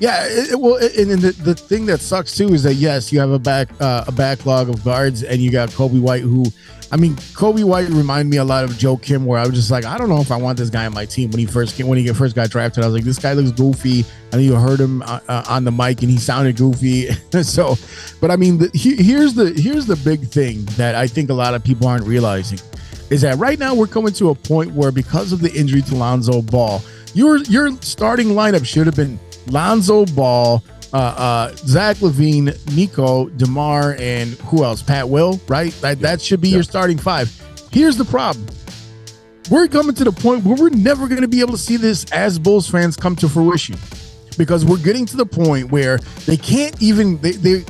Yeah, it, well, and, and the, the thing that sucks too is that yes, you have a back uh, a backlog of guards, and you got Kobe White, who, I mean, Kobe White reminded me a lot of Joakim, where I was just like, I don't know if I want this guy on my team when he first came, when he first got drafted. I was like, this guy looks goofy. I know you heard him uh, uh, on the mic, and he sounded goofy. So, but I mean, the, he, here's the here's the big thing that I think a lot of people aren't realizing is that right now we're coming to a point where because of the injury to Lonzo Ball, your your starting lineup should have been Lonzo Ball, uh, uh, Zach LaVine, Nico, DeMar, and who else? Pat Will, right? That, that should be yeah. your starting five. Here's the problem. We're coming to the point where we're never going to be able to see this as Bulls fans come to fruition because we're getting to the point where they can't even – they they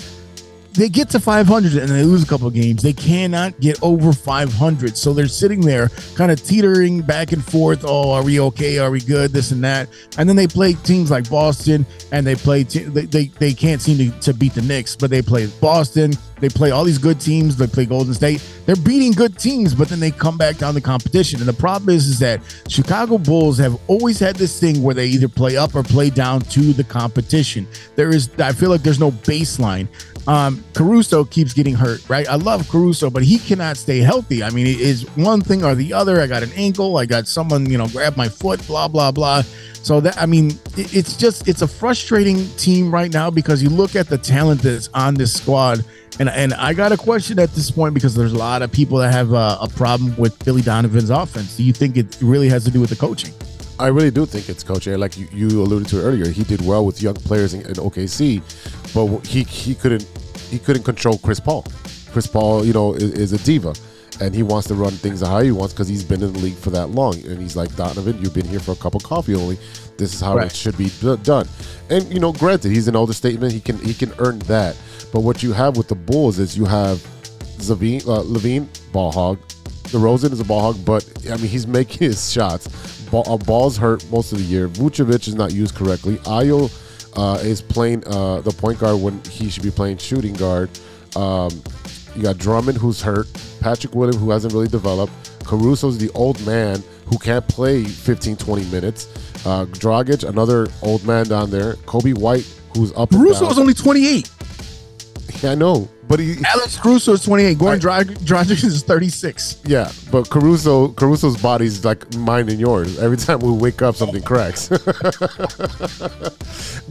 they get to five hundred and they lose a couple of games. They cannot get over five hundred. So they're sitting there kind of teetering back and forth. Oh, are we okay? Are we good? This and that. And then they play teams like Boston and they play, te they, they, they can't seem to, to beat the Knicks, but they play Boston. They play all these good teams. They play Golden State. They're beating good teams, but then they come back down the competition. And the problem is, is that Chicago Bulls have always had this thing where they either play up or play down to the competition. There is, I feel like there's no baseline. Um, Caruso keeps getting hurt, right? I love Caruso, but he cannot stay healthy. I mean, it is one thing or the other. I got an ankle. I got someone, you know, grabbed my foot, blah, blah, blah. So that, I mean, it, it's just, it's a frustrating team right now because you look at the talent that's on this squad. And, and I got a question at this point because there's a lot of people that have a, a problem with Billy Donovan's offense. Do you think it really has to do with the coaching? I really do think it's coaching. Like you, you alluded to earlier, he did well with young players in, in O K C, but he he couldn't he couldn't control Chris Paul. Chris Paul, you know, is, is a diva, and he wants to run things how he wants because he's been in the league for that long. And he's like, Donovan, you've been here for a cup of coffee only. This is how right. it should be done. And you know, granted, he's an older statement. He can he can earn that. But what you have with the Bulls is you have Zavine, uh, LaVine, ball hog, DeRozan is a ball hog, but I mean he's making his shots. Ball, ball's hurt most of the year. Vucevic is not used correctly. Ayo uh, is playing uh, the point guard when he should be playing shooting guard. Um, you got Drummond, who's hurt. Patrick Williams, who hasn't really developed. Caruso's the old man who can't play fifteen, twenty minutes. Uh, Dragic, another old man down there. Kobe White, who's up and down. Caruso's only twenty-eight. Yeah, I know. But he, Alex Caruso is twenty-eight. Goran Dragic is thirty-six. Yeah, but Caruso, Caruso's body's like mine and yours. Every time we wake up, something cracks.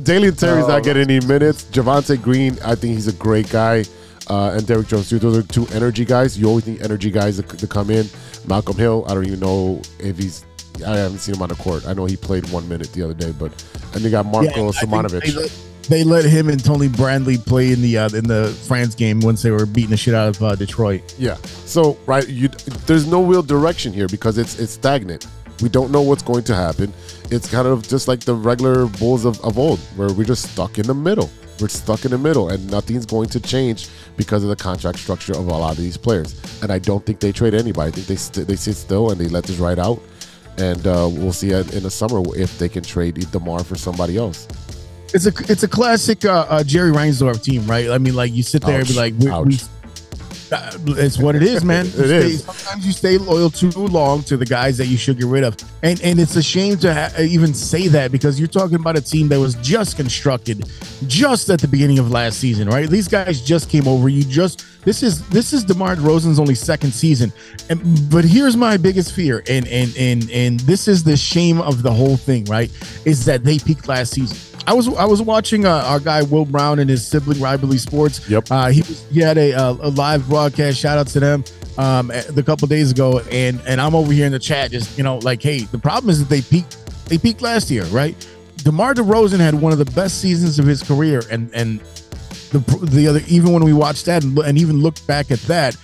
Daly Terry's no. not getting any minutes. Javante Green, I think he's a great guy. Uh, and Derrick Jones Junior Those are two energy guys. You always need energy guys to, to come in. Malcolm Hill, I don't even know if he's – I haven't seen him on the court. I know he played one minute the other day, but – and they got Marko yeah, Simonovic. They let him and Tony Bradley play in the uh, in the France game once they were beating the shit out of uh, Detroit. Yeah. So right, you, there's no real direction here because it's it's stagnant. We don't know what's going to happen. It's kind of just like the regular Bulls of, of old, where we're just stuck in the middle. We're stuck in the middle, and nothing's going to change because of the contract structure of a lot of these players. And I don't think they trade anybody. I think they st they sit still and they let this ride out. And uh, we'll see in the summer if they can trade DeMar for somebody else. It's a it's a classic uh, uh, Jerry Reinsdorf team, right? I mean, like you sit there Ouch. and be like, we, we, uh, "It's what it is, man." it you is. Stay, sometimes you stay loyal too long to the guys that you should get rid of, and and it's a shame to ha even say that because you're talking about a team that was just constructed, just at the beginning of last season, right? These guys just came over. You just this is this is DeMar DeRozan's only second season, and but here's my biggest fear, and and and and this is the shame of the whole thing, right? Is that they peaked last season. I was I was watching uh, our guy Will Brown and his sibling Rivalry Sports. Yep, uh, he was, he had a, a live broadcast. Shout out to them um, a couple days ago, and and I'm over here in the chat, just you know, like, hey, the problem is that they peaked they peaked last year, right? DeMar DeRozan had one of the best seasons of his career, and and the the other even when we watched that and, and even looked back at that,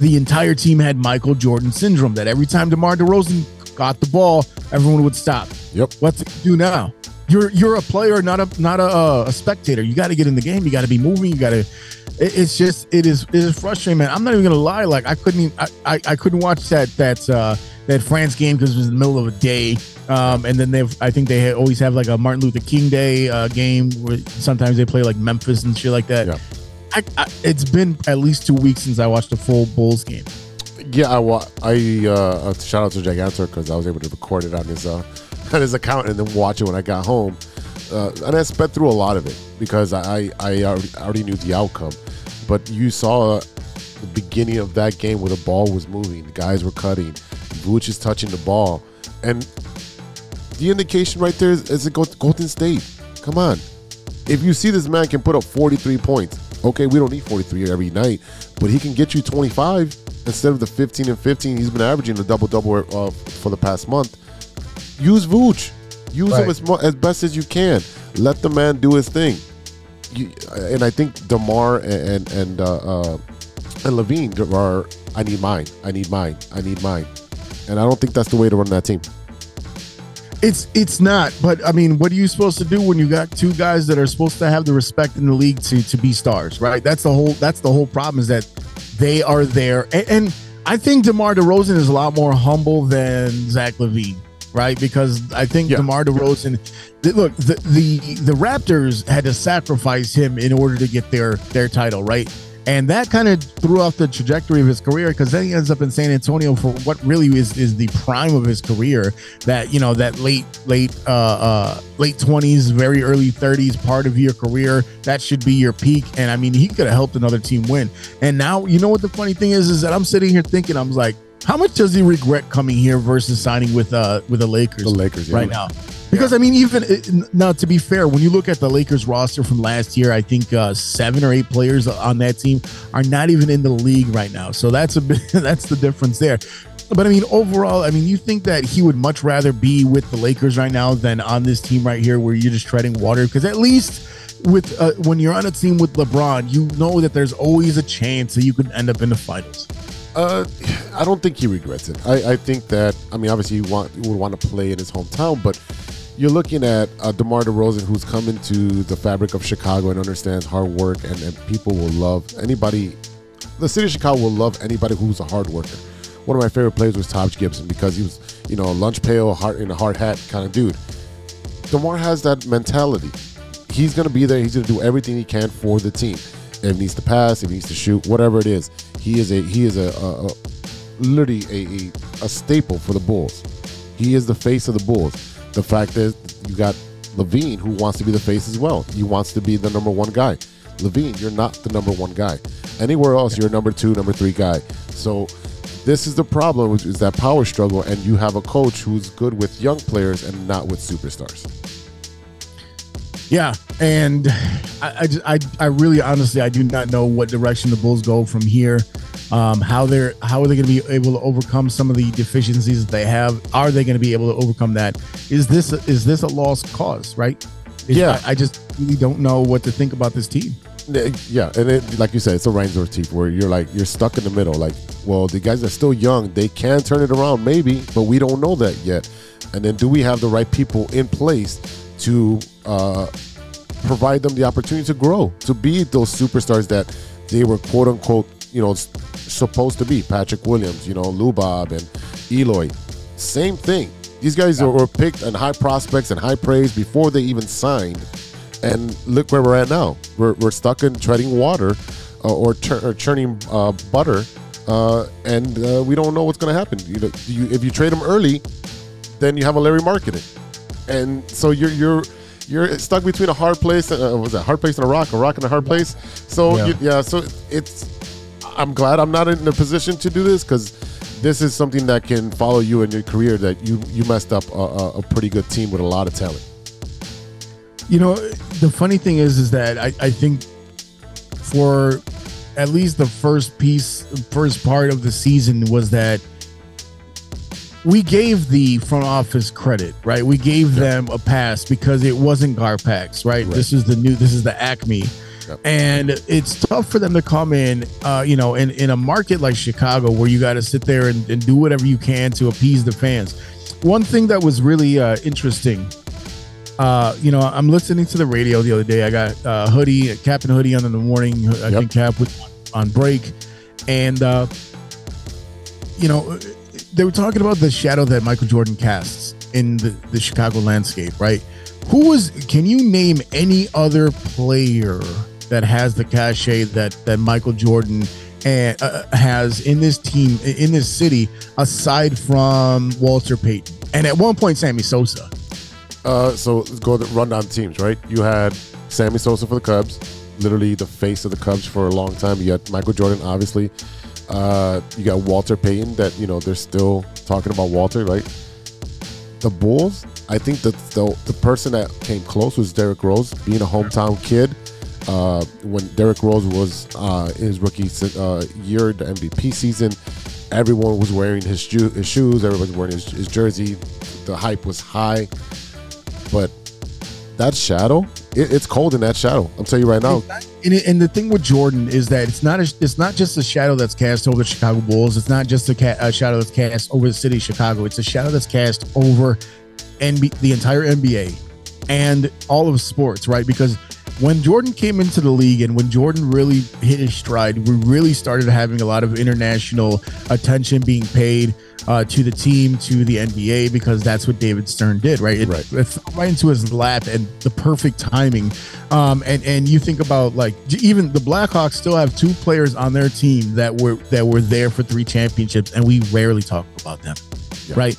the entire team had Michael Jordan syndrome that every time DeMar DeRozan got the ball, everyone would stop. Yep, what's it do now? You're you're a player, not a not a, a spectator. You got to get in the game. You got to be moving. You got to. It, it's just it is it is frustrating, man. I'm not even gonna lie. Like I couldn't even, I, I I couldn't watch that that uh, that France game because it was in the middle of the day. Um, and then they've I think they always have like a Martin Luther King Day uh, game where sometimes they play like Memphis and shit like that. Yeah. I, I, it's been at least two weeks since I watched a full Bulls game. Yeah, I wa I uh, shout out to Jack Antor because I was able to record it on his. Uh, on his account and then watch it when I got home, uh, and I sped through a lot of it because I I already, I already knew the outcome. But you saw the beginning of that game where the ball was moving, the guys were cutting, Vucevic is touching the ball, and the indication right there is, is it Golden State. Come on, if you see this man can put up forty-three points, okay, we don't need forty-three every night, but he can get you twenty-five instead of the fifteen and fifteen he's been averaging, a double double uh, for the past month. Use Vooch. Use right. him as, as best as you can. Let the man do his thing. You, and I think DeMar and and uh, uh, and LaVine are, I need mine. I need mine. I need mine. And I don't think that's the way to run that team. It's it's not. But, I mean, what are you supposed to do when you got two guys that are supposed to have the respect in the league to, to be stars, right? That's the whole That's the whole problem is that they are there. And, and I think DeMar DeRozan is a lot more humble than Zach LaVine. Right, because I think yeah. DeMar DeRozan, look, the, the the Raptors had to sacrifice him in order to get their their title, right? And that kind of threw off the trajectory of his career because then he ends up in San Antonio for what really is is the prime of his career. That you know that late late uh, uh, late twenties, very early thirties part of your career that should be your peak. And I mean, he could have helped another team win. And now you know what the funny thing is is that I'm sitting here thinking I'm like. How much does he regret coming here versus signing with uh with the Lakers? The Lakers right yeah. now, because yeah. I mean, even now, to be fair, when you look at the Lakers roster from last year, I think uh, seven or eight players on that team are not even in the league right now. So that's a bit, that's the difference there. But I mean, overall, I mean, you think that he would much rather be with the Lakers right now than on this team right here, where you're just treading water? Because at least. With uh, when you're on a team with LeBron, you know that there's always a chance that you could end up in the finals. Uh, I don't think he regrets it. I, I think that, I mean, obviously he want, would want to play in his hometown, but you're looking at uh, DeMar DeRozan, who's come into the fabric of Chicago and understands hard work, and, and people will love anybody. The city of Chicago will love anybody who's a hard worker. one of my favorite plays was Taj Gibson, because he was, you know, a lunch pail, a heart in a hard hat kind of dude. DeMar has that mentality. He's going to be there. He's going to do everything he can for the team. If he needs to pass, if he needs to shoot, whatever it is, he is a he is a, a, a literally a, a, a staple for the Bulls. He is the face of the Bulls. The fact is, you got LaVine, who wants to be the face as well. He wants to be the number one guy. LaVine, you're not the number one guy. Anywhere else, you're a number two, number three guy. So this is the problem, which is that power struggle, and you have a coach who's good with young players and not with superstars. Yeah, and I, I, just, I, I really honestly, I do not know what direction the Bulls go from here. Um, how they're how are they going to be able to overcome some of the deficiencies that they have? Are they going to be able to overcome that? Is this is this a lost cause, right? Is, yeah, I, I just really don't know what to think about this team. Yeah, and it, like you said, it's a Reinsdorf team where you're like you're stuck in the middle. Like, well, the guys are still young; they can turn it around, maybe, but we don't know that yet. And then, do we have the right people in place to uh, provide them the opportunity to grow, to be those superstars that they were, quote unquote, you know, supposed to be? Patrick Williams, you know, Lou Bob and Eloy, same thing. These guys yeah. were picked and high prospects and high praise before they even signed, and look where we're at now. We're, we're stuck in treading water uh, or, or churning uh, butter, uh, and uh, we don't know what's going to happen. You know, you, if you trade them early, then you have a Lauri Markkanen, and so you're you're you're stuck between a hard place, uh, what was that, hard place and a rock, a rock and a hard place. So yeah, you, yeah so it's. I'm glad I'm not in a position to do this, because this is something that can follow you in your career, that you, you messed up a, a pretty good team with a lot of talent. You know, the funny thing is, is that I, I think for at least the first piece, first part of the season was that we gave the front office credit, right? We gave yeah. them a pass because it wasn't Garpax, right? right? This is the new, this is the Acme. And it's tough for them to come in, uh, you know, in, in a market like Chicago where you got to sit there and, and do whatever you can to appease the fans. One thing that was really uh, interesting, uh, you know, I'm listening to the radio the other day. I got a hoodie, a cap and hoodie on in the morning. I yep. think Cap was on break. And, uh, you know, they were talking about the shadow that Michael Jordan casts in the, the Chicago landscape, right? Who was, can you name any other player that has the cachet that that Michael Jordan and, uh, has in this team, in this city, aside from Walter Payton and at one point Sammy Sosa? Uh, so let's go to run down teams, right? You had Sammy Sosa for the Cubs, literally the face of the Cubs for a long time. You had Michael Jordan, obviously. Uh, you got Walter Payton, that, you know, they're still talking about Walter, right? The Bulls, I think that the, the person that came close was Derrick Rose, being a hometown kid. Uh, when Derrick Rose was uh, his rookie uh, year, the M V P season, everyone was wearing his, shoe, his shoes, everyone was wearing his, his jersey. The hype was high. But that shadow, it, it's cold in that shadow. I'm telling you right now. And, and the thing with Jordan is that it's not a, it's not just a shadow that's cast over the Chicago Bulls. It's not just a, ca a shadow that's cast over the city of Chicago. It's a shadow that's cast over N B the entire N B A and all of sports, right? Because when Jordan came into the league and when Jordan really hit his stride, we really started having a lot of international attention being paid uh, to the team, to the N B A, because that's what David Stern did, right? It, right. it fell right into his lap, and the perfect timing. Um, and and you think about, like, even the Blackhawks still have two players on their team that were that were there for three championships, and we rarely talk about them, yeah. right?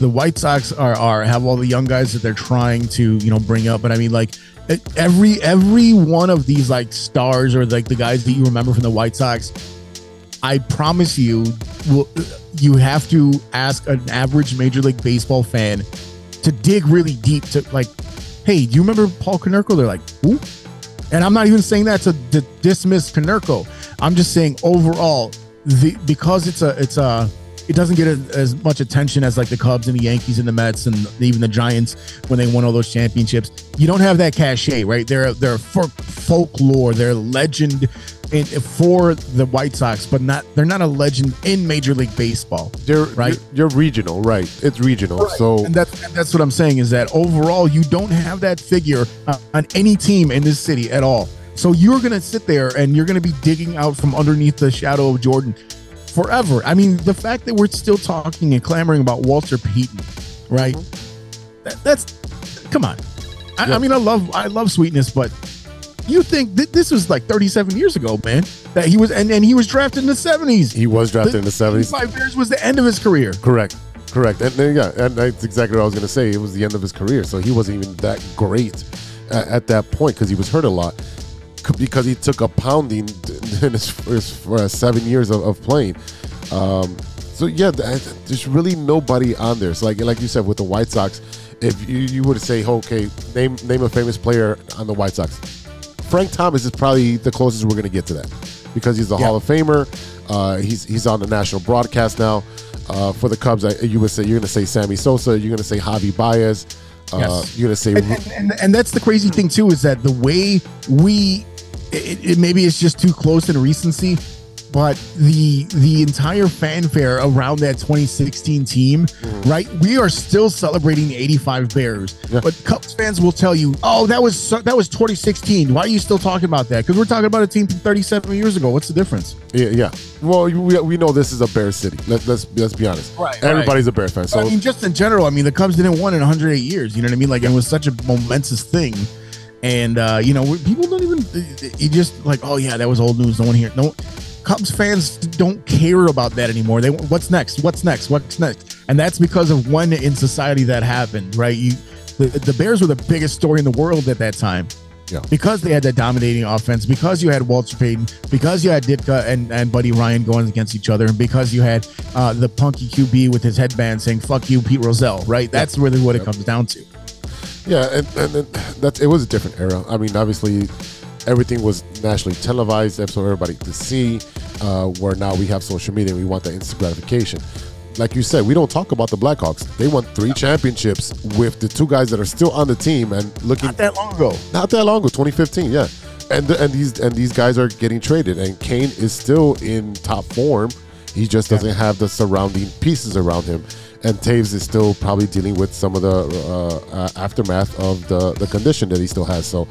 The White Sox are are have all the young guys that they're trying to you know bring up, but I mean, like, every every one of these, like, stars or like the guys that you remember from the White Sox, I promise you, will, you have to ask an average Major League Baseball fan to dig really deep to, like, hey, do you remember Paul Konerko? They're like, who? And I'm not even saying that to, to dismiss Konerko. I'm just saying overall, the because it's a it's a it doesn't get as much attention as, like, the Cubs and the Yankees and the Mets and even the Giants when they won all those championships. You don't have that cachet, right? They're they're folklore, they're legend in, for the White Sox, but not they're not a legend in Major League Baseball. They're right. You're, you're regional, right? It's regional. Right. So and that's and that's what I'm saying, is that overall you don't have that figure uh, on any team in this city at all. So you're gonna sit there and you're gonna be digging out from underneath the shadow of Jordan forever. I mean, the fact that we're still talking and clamoring about Walter Payton, right? Mm-hmm. that, that's come on. I, yep. I mean, I love I love sweetness, but you think that this was like thirty-seven years ago, man, that he was and, and he was drafted in the seventies. He was drafted the, in the seventies. Five years was the end of his career. Correct. Correct. And there you go. And that's exactly what I was going to say. It was the end of his career. So he wasn't even that great at, at that point because he was hurt a lot because he took a pounding in his first for seven years of, of playing. Um, so, yeah, there's really nobody on there. So like, like you said, with the White Sox, if you, you would say, okay, name, name a famous player on the White Sox. Frank Thomas is probably the closest we're going to get to that because he's a yeah. Hall of Famer. Uh, he's, he's on the national broadcast now. Uh, for the Cubs, I, you would say you're going to say Sammy Sosa, you're going to say Javi Baez, uh, yes. you're going to say, and, and, and, and that's the crazy thing too is that the way we, it, it, maybe it's just too close in recency, but the the entire fanfare around that twenty sixteen team, mm-hmm. right? We are still celebrating the eighty-five Bears, yeah. but Cubs fans will tell you, "Oh, that was that was twenty sixteen. Why are you still talking about that? Because we're talking about a team from thirty-seven years ago. What's the difference?" Yeah, yeah. Well, we, we know this is a Bears city. Let, let's let's be honest. Right, everybody's right. a Bears fan. So but I mean, just in general, I mean, the Cubs didn't win in one hundred eight years. You know what I mean? Like yeah. it was such a momentous thing. And uh, you know, people don't even. You just like, oh yeah, that was old news. No one here. No. Cubs fans don't care about that anymore. They what's next? What's next? What's next? And that's because of when in society that happened, right? You, the, the Bears were the biggest story in the world at that time, yeah. because they had that dominating offense, because you had Walter Payton, because you had Ditka and, and Buddy Ryan going against each other, and because you had uh, the punky Q B with his headband saying "fuck you, Pete Rozelle," right? That's yeah. really what yeah. it comes down to. Yeah, and, and, and that's it was a different era. I mean, obviously. Everything was nationally televised, that's for everybody to see, uh, where now we have social media and we want that instant gratification. Like you said, we don't talk about the Blackhawks. They won three championships with the two guys that are still on the team and looking— Not that long ago. Not that long ago, twenty fifteen, yeah. And and these and these guys are getting traded, and Kane is still in top form. He just doesn't yeah. have the surrounding pieces around him. And Taves is still probably dealing with some of the uh, uh, aftermath of the, the condition that he still has, so.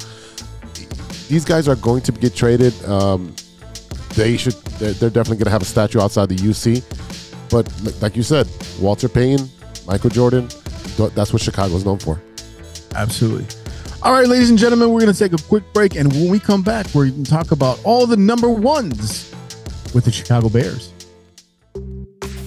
These guys are going to get traded. Um, they should. They're, they're definitely going to have a statue outside the U C. But like you said, Walter Payton, Michael Jordan. That's what Chicago is known for. Absolutely. All right, ladies and gentlemen, we're going to take a quick break, and when we come back, we're going to talk about all the number ones with the Chicago Bears.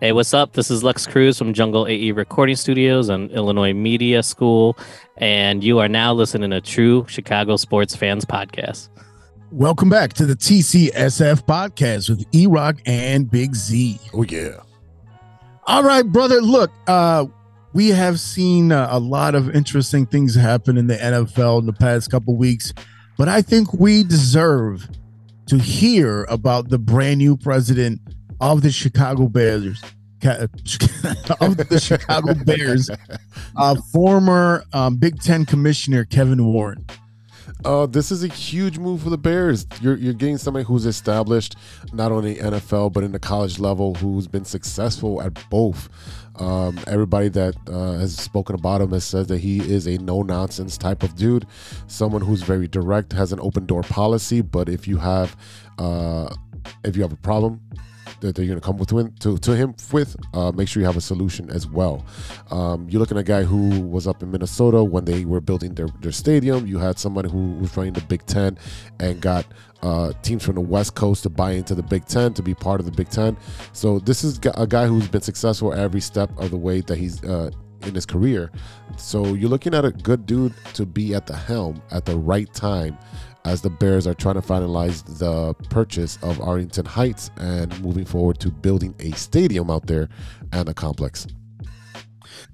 Hey, what's up? This is Lex Cruz from Jungle A E Recording Studios and Illinois Media School, and you are now listening to True Chicago Sports Fans Podcast. Welcome back to the T C S F podcast with E-Rock and Big Z. Oh, yeah. All right, brother. Look, uh, we have seen uh, a lot of interesting things happen in the N F L in the past couple weeks, but I think we deserve to hear about the brand new president of the Chicago Bears, of the Chicago Bears, uh, former um, Big Ten commissioner Kevin Warren. Uh, this is a huge move for the Bears. You're, you're getting somebody who's established not only N F L but in the college level, who's been successful at both. Um, everybody that uh, has spoken about him has said that he is a no-nonsense type of dude, someone who's very direct, has an open-door policy. But if you have, uh, if you have a problem that they're going to come with to, to him with, uh, make sure you have a solution as well. Um, you're looking at a guy who was up in Minnesota when they were building their, their stadium. You had somebody who was running the Big Ten and got uh, teams from the West Coast to buy into the Big Ten, to be part of the Big Ten. So this is a guy who's been successful every step of the way that he's uh, in his career. So you're looking at a good dude to be at the helm at the right time as the Bears are trying to finalize the purchase of Arlington Heights and moving forward to building a stadium out there and a complex.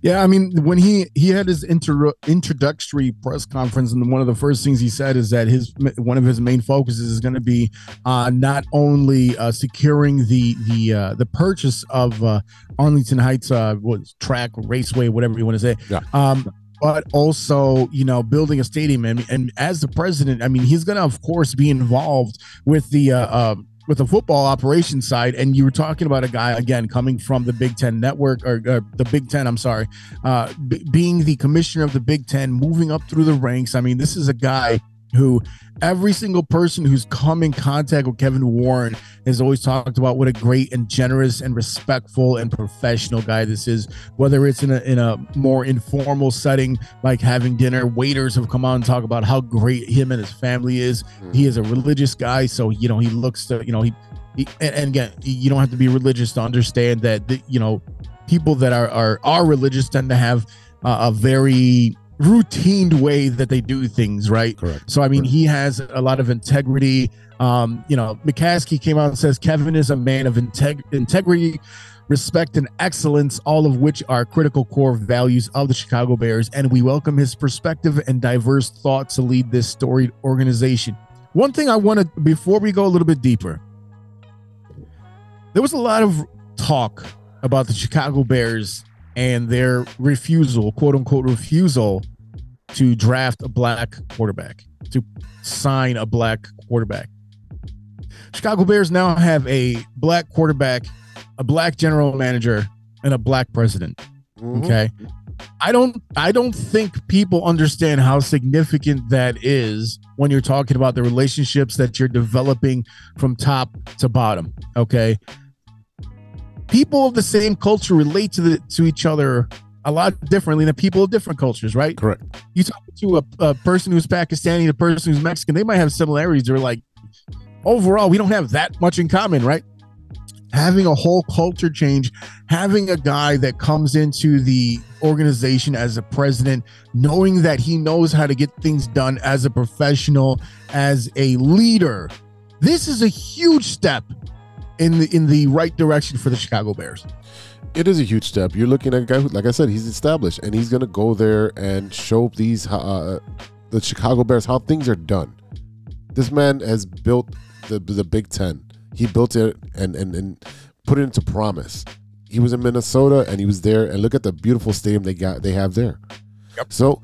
Yeah, I mean, when he, he had his inter introductory press conference, and one of the first things he said is that his one of his main focuses is going to be uh, not only uh, securing the the uh, the purchase of uh, Arlington Heights uh, track, raceway, whatever you want to say. Yeah. Um, but also, you know, building a stadium. And, and as the president, I mean, he's going to, of course, be involved with the uh, uh, with the football operations side. And you were talking about a guy, again, coming from the Big Ten network or, or the Big Ten, I'm sorry, uh, b being the commissioner of the Big Ten, moving up through the ranks. I mean, this is a guy who every single person who's come in contact with Kevin Warren has always talked about what a great and generous and respectful and professional guy this is, whether it's in a, in a more informal setting, like having dinner, waiters have come on and talk about how great him and his family is. He is a religious guy. So, you know, he looks to, you know, he, he and, and again, you don't have to be religious to understand that, the, you know, people that are, are, are religious tend to have uh, a very routine way that they do things, right? Correct. So I mean, he has a lot of integrity. Um, you know, McCaskey came out and says Kevin is a man of integ integrity, respect, and excellence, all of which are critical core values of the Chicago Bears, and we welcome his perspective and diverse thought to lead this storied organization. One thing I want to, before we go a little bit deeper, there was a lot of talk about the Chicago Bears and their refusal, quote unquote, refusal to draft a black quarterback, to sign a black quarterback. Chicago Bears now have a black quarterback, a black general manager, and a black president. Mm-hmm. Okay. I don't I don't think people understand how significant that is when you're talking about the relationships that you're developing from top to bottom. Okay. People of the same culture relate to the, to each other a lot differently than people of different cultures, right? Correct. You talk to a, a person who's Pakistani, the person who's Mexican, they might have similarities. They're like, overall, we don't have that much in common, right? Having a whole culture change, having a guy that comes into the organization as a president, knowing that he knows how to get things done as a professional, as a leader. This is a huge step in the in the right direction for the Chicago Bears. It is a huge step. You're looking at a guy who, like I said, he's established, and he's going to go there and show these uh, the Chicago Bears how things are done. This man has built the the Big Ten. He built it and and and put it into promise. He was in Minnesota and he was there, and look at the beautiful stadium they got they have there. Yep. So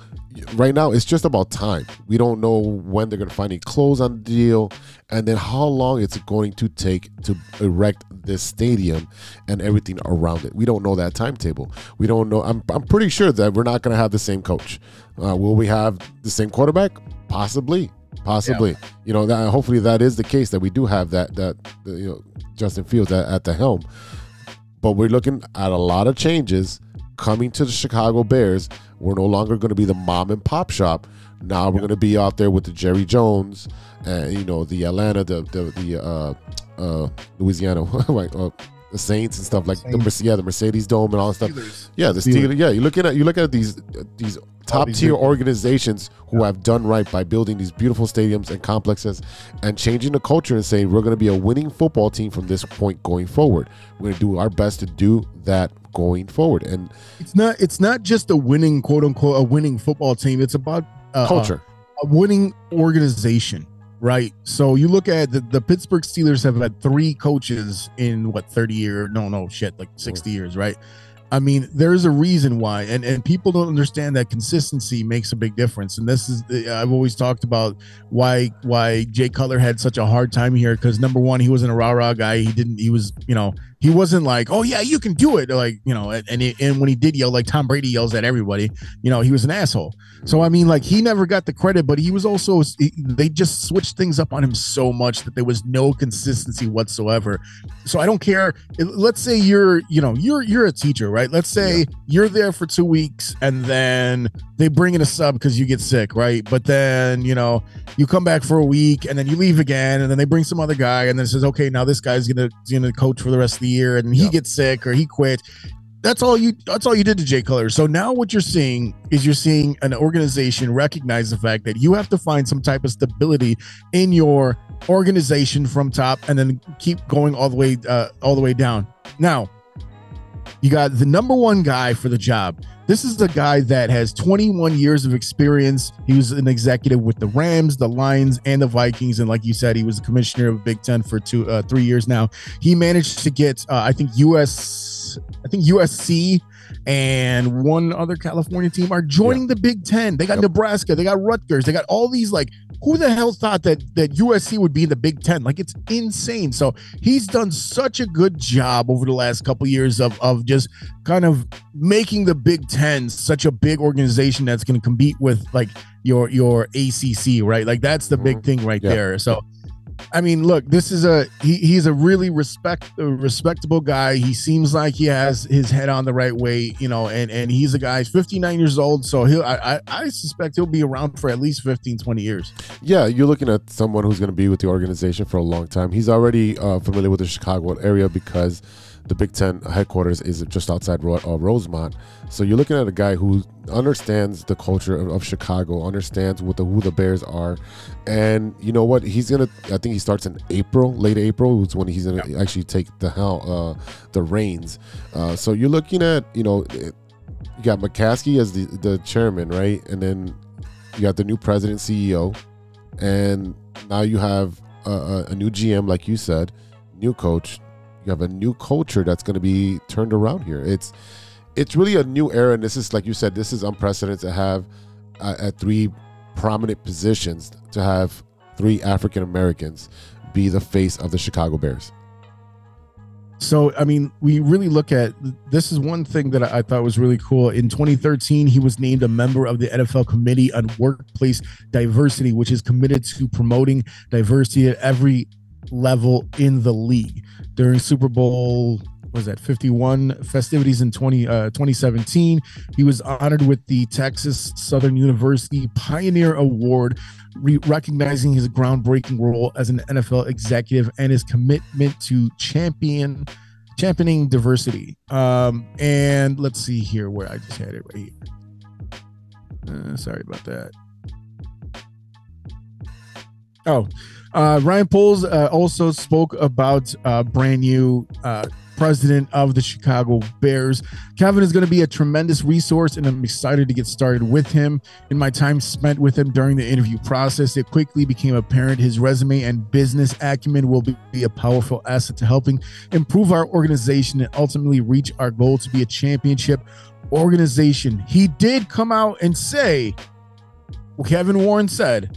right now, it's just about time. We don't know when they're going to finally close on the deal, and then how long it's going to take to erect this stadium and everything around it. We don't know that timetable. We don't know. I'm, I'm pretty sure that we're not going to have the same coach. Uh, will we have the same quarterback? Possibly. Possibly. Yeah. You know, that, hopefully that is the case, that we do have that, that you know, Justin Fields at, at the helm. But we're looking at a lot of changes coming to the Chicago Bears. We're no longer going to be the mom and pop shop. Now we're yeah. going to be out there with the Jerry Jones, and you know, the Atlanta, the the, the uh, uh, Louisiana, like uh, the Saints and stuff like Saints. the yeah, the Mercedes Dome and all that stuff. Steelers. Yeah, the Steelers. Steelers. Yeah, you looking at you look at these uh, these top these tier organizations who yeah. have done right by building these beautiful stadiums and complexes and changing the culture and saying we're going to be a winning football team from this point going forward. We're going to do our best to do that going forward. And it's not it's not just a winning, quote unquote, a winning football team. It's about uh, culture, a, a winning organization, right? So you look at the, the Pittsburgh Steelers have had three coaches in what, thirty years? No, no shit, like sixty years, right? I mean, there's a reason why, and and people don't understand that consistency makes a big difference. And this is the, I've always talked about why why Jay Cutler had such a hard time here, because number one, he wasn't a rah rah guy. He didn't. He was, you know, he wasn't like, oh yeah, you can do it, like, you know. And and, it, and when he did yell, like Tom Brady yells at everybody, you know, he was an asshole. So I mean, like, he never got the credit, but he was also he, they just switched things up on him so much that there was no consistency whatsoever. So I don't care. Let's say you're you know you're you're a teacher, right? Right. Let's say yeah. you're there for two weeks and then they bring in a sub because you get sick, right? But then, you know, you come back for a week and then you leave again, and then they bring some other guy and then it says, okay, now this guy's gonna, gonna coach for the rest of the year, and he yeah. gets sick or he quit. that's all you that's all you did to Jay Cutler. So now what you're seeing is you're seeing an organization recognize the fact that you have to find some type of stability in your organization from top and then keep going all the way uh, all the way down. Now, you got the number one guy for the job. This is the guy that has twenty-one years of experience. He was an executive with the Rams, the Lions, and the Vikings. And like you said, he was the commissioner of Big Ten for two, uh, three years now. He managed to get, uh, I think, U S, I think U S C and one other California team are joining yep. the Big Ten. They got yep. Nebraska. They got Rutgers. They got all these, like, who the hell thought that that U S C would be in the Big Ten? Like, it's insane. So he's done such a good job over the last couple of years of, of just kind of making the Big Ten such a big organization that's going to compete with, like, your your A C C, right? Like, that's the mm-hmm. big thing right yep. there. So, I mean, look, this is a he, he's a really respect uh, respectable guy. He seems like he has his head on the right way, you know, and, and he's a guy, he's fifty-nine years old. So he'll I, I, I suspect he'll be around for at least fifteen, twenty years. Yeah, you're looking at someone who's going to be with the organization for a long time. He's already uh, familiar with the Chicago area because the Big Ten headquarters is just outside Ro- uh, Rosemont. So you're looking at a guy who understands the culture of, of Chicago, understands what the, who the Bears are. And you know what? He's going to, I think he starts in April, late April, is when he's going to yeah. actually take the hell, uh, the reins. Uh, so you're looking at, you know, you got McCaskey as the, the chairman, right? And then you got the new president, C E O. And now you have a, a new G M, like you said, new coach. You have a new culture that's going to be turned around here. It's it's really a new era, and this is, like you said, this is unprecedented to have uh, at three prominent positions to have three African Americans be the face of the Chicago Bears. So, I mean, we really look at this is one thing that I thought was really cool. In twenty thirteen, he was named a member of the N F L Committee on Workplace Diversity, which is committed to promoting diversity at every level in the league. During Super Bowl, was that fifty-one festivities in twenty seventeen, he was honored with the Texas Southern University Pioneer Award, re- recognizing his groundbreaking role as an N F L executive and his commitment to champion championing diversity. Um, and let's see here where I just had it right here. Uh, sorry about that. Oh, uh, Ryan Poles uh, also spoke about uh, brand new uh, president of the Chicago Bears. Kevin is going to be a tremendous resource, and I'm excited to get started with him. In my time spent with him during the interview process, it quickly became apparent his resume and business acumen will be, be a powerful asset to helping improve our organization and ultimately reach our goal to be a championship organization. He did come out and say, well, Kevin Warren said,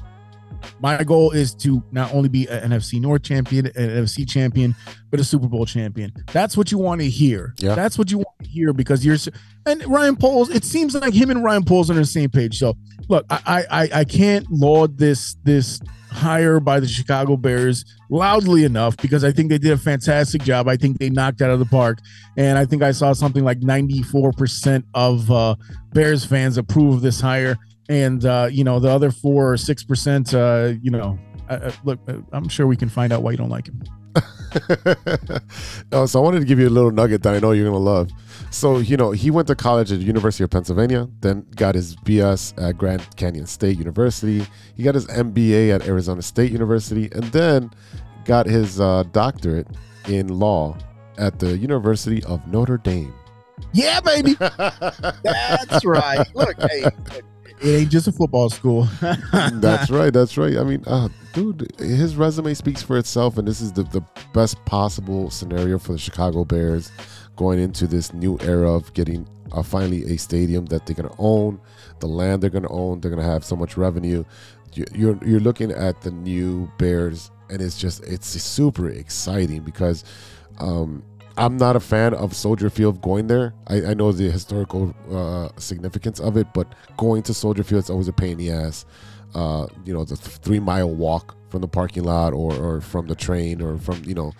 my goal is to not only be an N F C North champion, an N F C champion, but a Super Bowl champion. That's what you want to hear. Yeah. That's what you want to hear because you're – and Ryan Poles, it seems like him and Ryan Poles are on the same page. So, look, I I, I can't laud this this hire by the Chicago Bears loudly enough because I think they did a fantastic job. I think they knocked out of the park. And I think I saw something like ninety-four percent of uh, Bears fans approve of this hire. And, uh, you know, the other four or six percent, uh, you know, uh, look, I'm sure we can find out why you don't like him. Oh, so I wanted to give you a little nugget that I know you're going to love. So, you know, he went to college at the University of Pennsylvania, then got his B S at Grand Canyon State University. He got his M B A at Arizona State University and then got his uh, doctorate in law at the University of Notre Dame. Yeah, baby. That's right. Look, hey. It ain't just a football school. That's right. That's right. I mean, uh, dude, his resume speaks for itself, and this is the, the best possible scenario for the Chicago Bears going into this new era of getting uh, finally a stadium that they're going to own, the land they're going to own. They're going to have so much revenue. You're, you're looking at the new Bears, and it's just it's super exciting because um, I'm not a fan of Soldier Field going there. I, I know the historical uh, significance of it, but going to Soldier Field is always a pain in the ass. Uh, you know, the three mile walk from the parking lot or, or from the train or from, you know,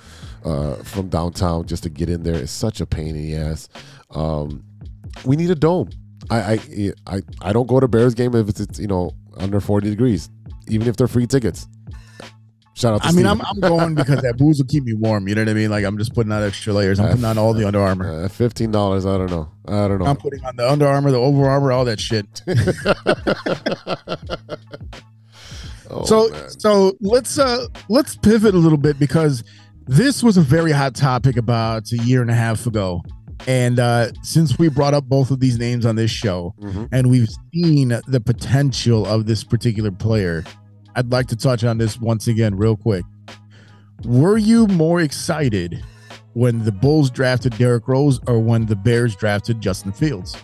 uh, from downtown just to get in there is such a pain in the ass. Um, we need a dome. I, I I I don't go to Bears game if it's, you know, under forty degrees, even if they're free tickets. Shout out to I Steelers. mean, I'm, I'm going because that booze will keep me warm. You know what I mean? Like, I'm just putting on extra layers. I'm uh, putting on all the Under Armour. Uh, fifteen dollars, I don't know. I don't know. I'm putting on the Under Armour, the Over Armour, all that shit. oh, so man. so let's uh, let's pivot a little bit, because this was a very hot topic about a year and a half ago. And uh, since we brought up both of these names on this show, mm-hmm. and we've seen the potential of this particular player, I'd like to touch on this once again real quick. Were you more excited when the Bulls drafted Derrick Rose or when the Bears drafted Justin Fields?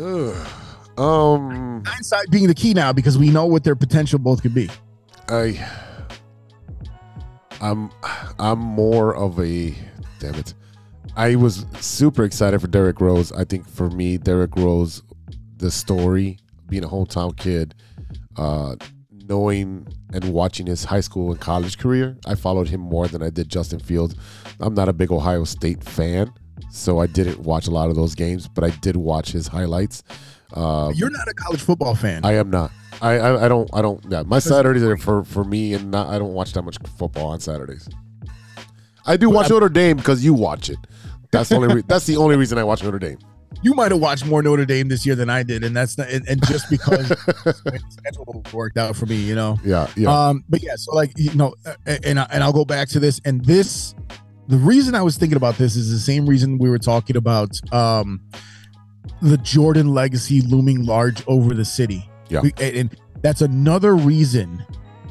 Ugh. Um, hindsight being the key now, because we know what their potential both could be. I, I'm, I'm more of a... Damn it. I was super excited for Derrick Rose. I think for me, Derrick Rose, the story, being a hometown kid, uh, knowing and watching his high school and college career, I followed him more than I did Justin Fields. I'm not a big Ohio State fan, so I didn't watch a lot of those games, but I did watch his highlights. Um, You're not a college football fan. I am not. I, I, I don't. I don't. Yeah, my Saturdays are for, for me, and not, I don't watch that much football on Saturdays. I do watch Notre Dame because you watch it. That's the only. Re that's the only reason I watch Notre Dame. You might have watched more Notre Dame this year than I did, and that's not, and, and just because the schedule worked out for me, you know. Yeah, yeah. Um, but yeah, so like you know, and and, I, and I'll go back to this, and this. The reason I was thinking about this is the same reason we were talking about um, the Jordan legacy looming large over the city. Yeah, we, and, and that's another reason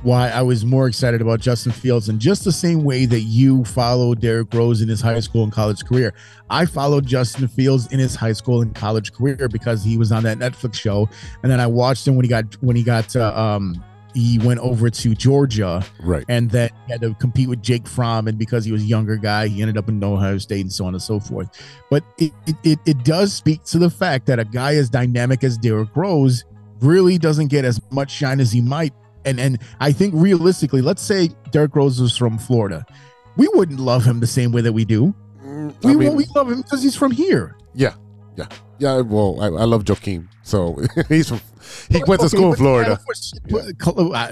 why I was more excited about Justin Fields. And just the same way that you followed Derrick Rose in his high school and college career, I followed Justin Fields in his high school and college career because he was on that Netflix show. And then I watched him when he got, when he got, uh, um, he went over to Georgia, right? And then he had to compete with Jake Fromm. And because he was a younger guy, he ended up in Ohio State and so on and so forth. But it, it, it does speak to the fact that a guy as dynamic as Derrick Rose really doesn't get as much shine as he might. And and I think realistically, let's say Derrick Rose was from Florida, we wouldn't love him the same way that we do. We I mean, we love him because he's from here. Yeah, yeah, yeah. Well, I, I love Joakim, so he's from, he well, went okay, to school in Florida. Yeah.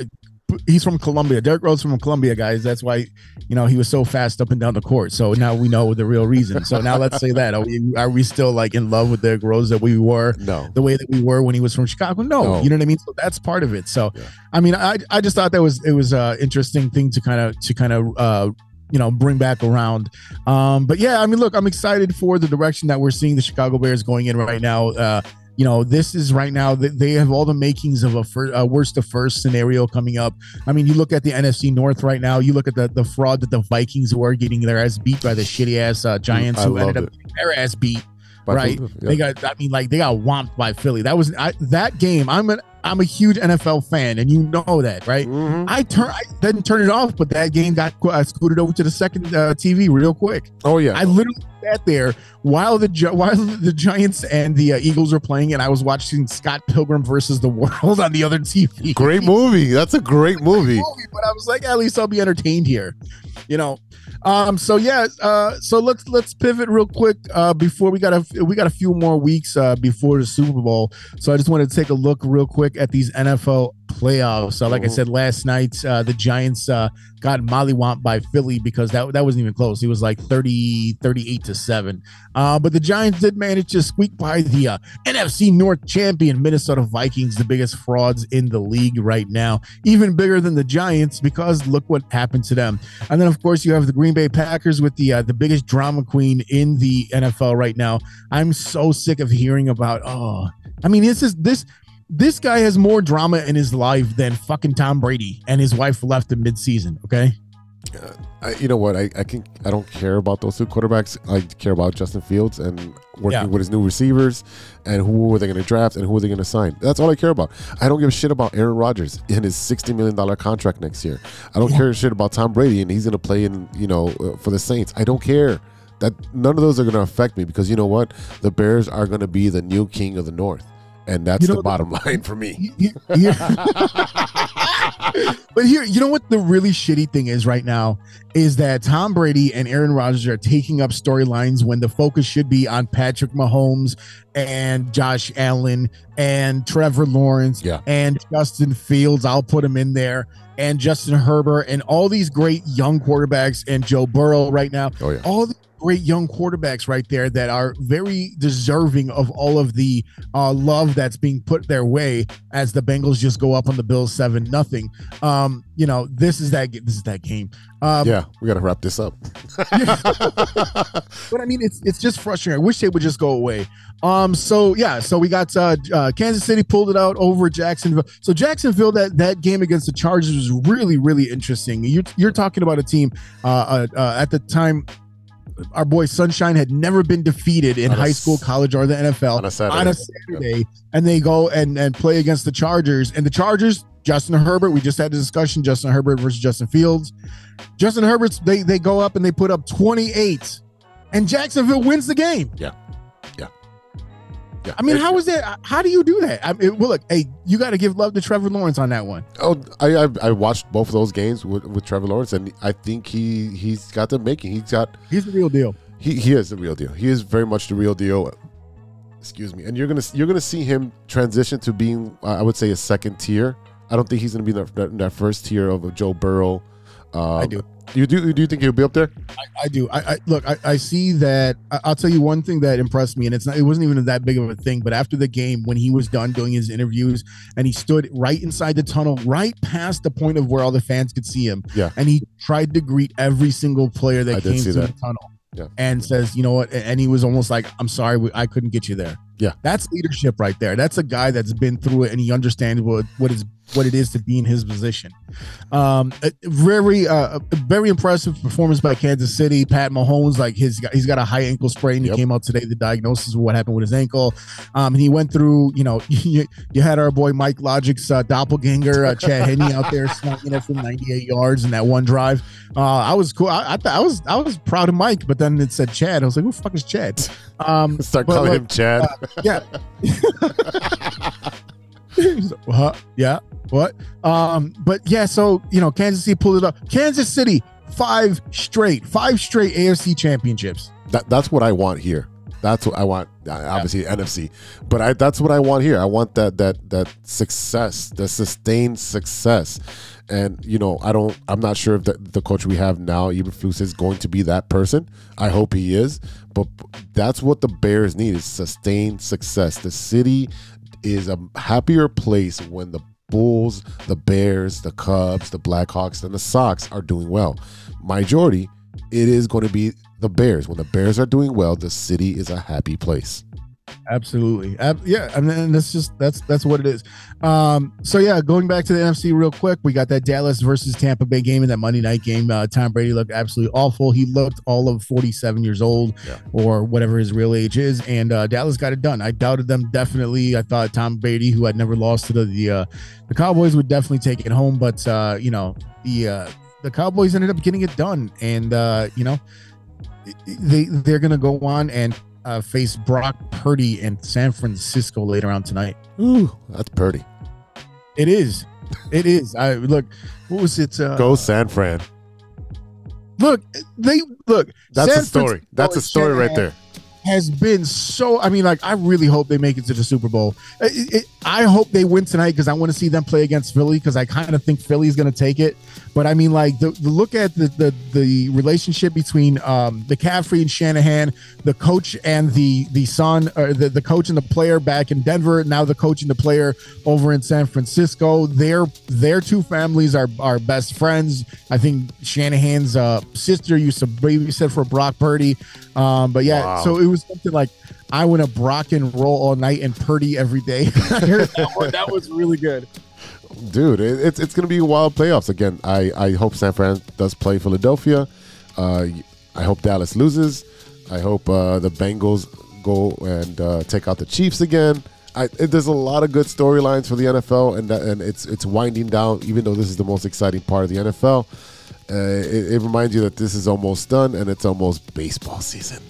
He's from Colombia. Derrick Rose from Colombia, guys. That's why, you know, he was so fast up and down the court. So now we know the real reason. So now let's say that. Are we, are we still like in love with Derrick Rose that we were? No. The way that we were when he was from Chicago? No. no. You know what I mean? So that's part of it. So, yeah. I mean, I, I just thought that was, it was an interesting thing to kind of, to kind of, uh, you know, bring back around. Um, but yeah, I mean, look, I'm excited for the direction that we're seeing the Chicago Bears going in right now. Uh, You know, this is right now that they have all the makings of a, first, a worst to first scenario coming up. I mean, you look at the N F C North right now. You look at the, the fraud that the Vikings were getting their ass beat by the shitty ass uh, Giants, I who ended up getting their ass beat. By right? People, yeah. They got. I mean, like they got whomped by Philly. That was I, that game. I'm an I'm a huge N F L fan, and you know that, right? Mm-hmm. I turn I didn't turn it off, but that game got uh, scooted over to the second uh, T V real quick. Oh yeah, I literally sat there while the while the Giants and the uh, Eagles were playing, and I was watching Scott Pilgrim versus the World on the other T V. Great movie. That's a great movie. Great movie, but I was like, at least I'll be entertained here, you know. Um. So yeah. Uh. So let's let's pivot real quick. Uh. Before we got a we got a few more weeks uh before the Super Bowl. So I just want to take a look real quick at these N F L playoffs. So like I said last night, uh, the Giants uh got mollywomped by Philly because that that wasn't even close. It was like thirty, thirty-eight to seven. Uh. But the Giants did manage to squeak by the uh, N F C North champion Minnesota Vikings, the biggest frauds in the league right now, even bigger than the Giants because look what happened to them. And then of course you have the Green Green Bay Packers with the uh, the biggest drama queen in the N F L right now. I'm so sick of hearing about. Oh, I mean, this is this this guy has more drama in his life than fucking Tom Brady, and his wife left in midseason. Okay, uh, I, you know what? I I can I don't care about those two quarterbacks. I care about Justin Fields and working yeah. with his new receivers and who are they going to draft and who are they going to sign. That's all I care about. I don't give a shit about Aaron Rodgers in his sixty million dollar contract next year. I don't yeah. care a shit about Tom Brady and he's going to play in, you know, for the Saints. I don't care. That none of those are going to affect me because you know what? The Bears are going to be the new king of the North. And that's you know the bottom the, line for me. You, you, but here, you know what the really shitty thing is right now is that Tom Brady and Aaron Rodgers are taking up storylines when the focus should be on Patrick Mahomes and Josh Allen and Trevor Lawrence yeah. and Justin Fields. I'll put him in there. And Justin Herbert and all these great young quarterbacks and Joe Burrow right now. Oh, yeah. All the great young quarterbacks right there that are very deserving of all of the uh, love that's being put their way as the Bengals just go up on the Bills seven nothing. Um, you know, this is that this is that game. Um, yeah, we got to wrap this up. But I mean, it's it's just frustrating. I wish they would just go away. Um, so yeah, so we got uh, uh, Kansas City pulled it out over Jacksonville. So Jacksonville, that that game against the Chargers was really really interesting. You're you're talking about a team uh, uh, at the time. Our boy Sunshine had never been defeated in a, high school, college, or the N F L on a Saturday, on a Saturday and they go and, and play against the Chargers. And the Chargers, Justin Herbert, we just had a discussion, Justin Herbert versus Justin Fields. Justin Herbert's, they they go up and they put up twenty-eight, and Jacksonville wins the game. Yeah, yeah, yeah. I mean, it, how is that? How do you do that? I mean, well, look, hey, you got to give love to Trevor Lawrence on that one. Oh, I I, I watched both of those games with, with Trevor Lawrence, and I think he he's got the making. He's got he's the real deal. He he is the real deal. He is very much the real deal. Excuse me. And you're gonna you're gonna see him transition to being, uh, I would say, a second tier. I don't think he's gonna be in that, in that first tier of Joe Burrow. Um, I do. You do? Do you think he'll be up there? I, I do. I, I look. I, I see that. I, I'll tell you one thing that impressed me, and it's not. It wasn't even that big of a thing. But after the game, when he was done doing his interviews, and he stood right inside the tunnel, right past the point of where all the fans could see him. Yeah. And he tried to greet every single player that I came through that. the tunnel. Yeah. And says, you know what? And he was almost like, "I'm sorry, I couldn't get you there." Yeah. That's leadership right there. That's a guy that's been through it, and he understands what what is. what it is to be in his position. Um, very, uh, very impressive performance by Kansas City. Pat Mahomes, like his, he's got a high ankle sprain. Yep. He came out today, the diagnosis of what happened with his ankle. Um, and he went through, you know, you, you had our boy Mike Logic's uh, doppelganger, uh, Chad Henne out there slugging it from ninety-eight yards in that one drive. Uh, I was cool. I, I thought I was, I was proud of Mike, but then it said Chad. I was like, who the fuck is Chad? Um, Start calling like, him Chad. Uh, yeah. Huh? Yeah. What? Um, but yeah, so, you know, Kansas City pulled it up. Kansas City, five straight, five straight A F C championships. That, that's what I want here. That's what I want. Obviously, yeah. N F C, but I, that's what I want here. I want that that that success, the sustained success. And you know, I don't. I'm not sure if the, the coach we have now, Eberflus, is going to be that person. I hope he is, but that's what the Bears need: is sustained success. The city is a happier place when the Bulls, the Bears, the Cubs, the Blackhawks, and the Sox are doing well. Majority, it is going to be the Bears. When the Bears are doing well, the city is a happy place. Absolutely. Yeah, and then that's just that's that's what it is. Um, so yeah, going back to the N F C real quick, we got that Dallas versus Tampa Bay game and that Monday night game. Uh, Tom Brady looked absolutely awful. He looked all of forty-seven years old yeah. or whatever his real age is, and uh, Dallas got it done. I doubted them definitely. I thought Tom Brady, who had never lost to the the, uh, the Cowboys, would definitely take it home, but uh, you know the uh, the Cowboys ended up getting it done, and uh, you know they they're gonna go on and. Uh, face Brock Purdy in San Francisco later on tonight. Ooh, that's Purdy. It is. It is. I look. What was it? Uh, Go San Fran. Look, they look. That's San a story. Francisco that's a story right there. Has been so. I mean, like, I really hope they make it to the Super Bowl. It, it, I hope they win tonight because I want to see them play against Philly because I kind of think Philly's going to take it. But I mean, like, the, the look at the, the the relationship between um, McCaffrey and Shanahan, the coach and the the son, or the, the coach and the player back in Denver, now the coach and the player over in San Francisco. Their their two families are are best friends. I think Shanahan's uh, sister used to babysit for Brock Purdy. Um, but yeah, wow. So it was something like, I want to Brock and roll all night and Purdy every day. I heard that one. That was really good. Dude, it, it's it's gonna be wild playoffs again. I, I hope San Fran does play Philadelphia. Uh, I hope Dallas loses. I hope uh, the Bengals go and uh, take out the Chiefs again. I, it, there's a lot of good storylines for the N F L, and and it's it's winding down. Even though this is the most exciting part of the N F L, uh, it, it reminds you that this is almost done and it's almost baseball season.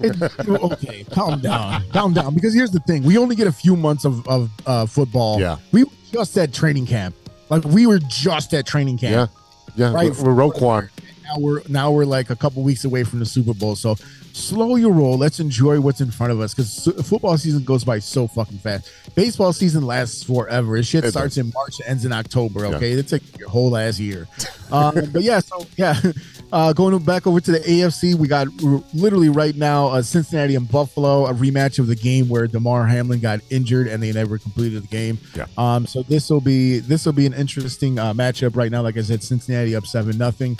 It, okay, calm down. Calm down. Because here's the thing. We only get a few months of, of uh, football. Yeah. We were just at training camp. Like, we were just at training camp. Yeah. Yeah. Right? We're, we're Roquan. Now we're, now we're like a couple weeks away from the Super Bowl. So slow your roll. Let's enjoy what's in front of us, because football season goes by so fucking fast. Baseball season lasts forever. This shit it starts does. in March and ends in October. Okay. Yeah. It's like your whole ass year. um, but yeah, so yeah. Uh, going back over to the A F C, we got literally right now uh, Cincinnati and Buffalo, a rematch of the game where DeMar Hamlin got injured and they never completed the game. Yeah. Um. So this will be this will be an interesting uh, matchup right now. Like I said, Cincinnati up seven nothing.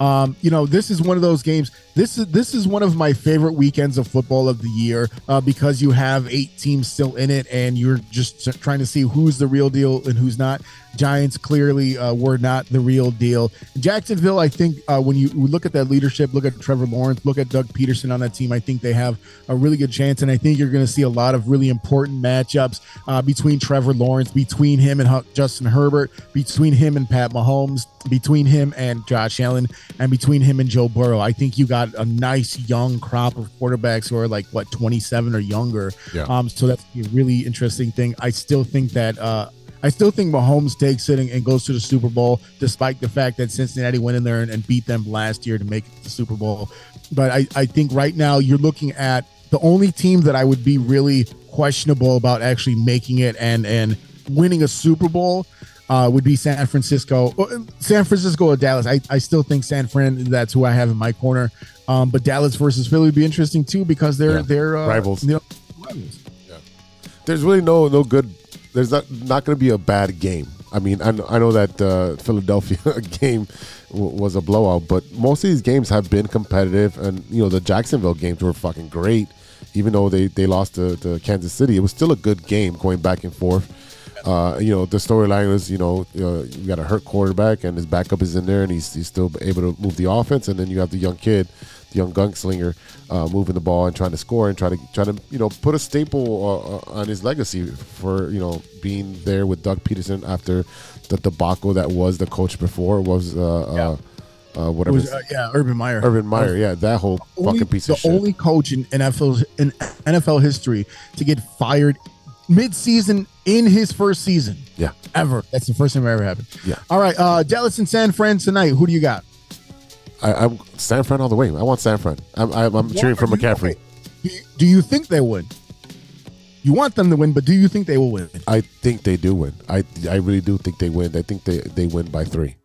Um. You know, this is one of those games. This is this is one of my favorite weekends of football of the year uh, because you have eight teams still in it and you're just trying to see who's the real deal and who's not. Giants clearly uh, were not the real deal. Jacksonville, I think uh, when you look at that leadership, look at Trevor Lawrence, look at Doug Peterson on that team, I think they have a really good chance. And I think you're going to see a lot of really important matchups uh, between Trevor Lawrence, between him and Justin Herbert, between him and Pat Mahomes, between him and Josh Allen, and between him and Joe Burrow. I think you got a nice young crop of quarterbacks who are like, what, twenty-seven or younger. Yeah. Um, so that's a really interesting thing. I still think that uh, I still think Mahomes takes it and, and goes to the Super Bowl, despite the fact that Cincinnati went in there and, and beat them last year to make it to the Super Bowl. But I, I think right now you're looking at the only team that I would be really questionable about actually making it and, and winning a Super Bowl uh, would be San Francisco. San Francisco or Dallas. I, I still think San Fran, that's who I have in my corner. Um, but Dallas versus Philly would be interesting, too, because they're, yeah, they're uh, rivals. You know, rivals. Yeah. There's really no no good... There's not not going to be a bad game. I mean, I know, I know that uh, Philadelphia game w was a blowout, but most of these games have been competitive. And, you know, the Jacksonville games were fucking great. Even though they, they lost to, to Kansas City, it was still a good game going back and forth. Uh, you know, the storyline was, you know, uh, you got a hurt quarterback and his backup is in there and he's, he's still able to move the offense. And then you have the young kid, the young gunslinger, uh, moving the ball and trying to score and try to try to you know put a staple uh, on his legacy for you know being there with Doug Peterson after the debacle that was the coach before was uh, yeah. uh, whatever. It was, uh, yeah, Urban Meyer. Urban Meyer. Yeah, that whole only, fucking piece the of shit. The only coach in N F L in N F L history to get fired mid-season in his first season. Yeah, ever. That's the first time it ever happened. Yeah. All right, uh, Dallas and San Fran tonight. Who do you got? I, I'm San Fran all the way. I want San Fran. I'm, I'm, I'm cheering for McCaffrey. You, do you think they win? You want them to win, but do you think they will win? I think they do win. I I really do think they win. I think they, they win by three.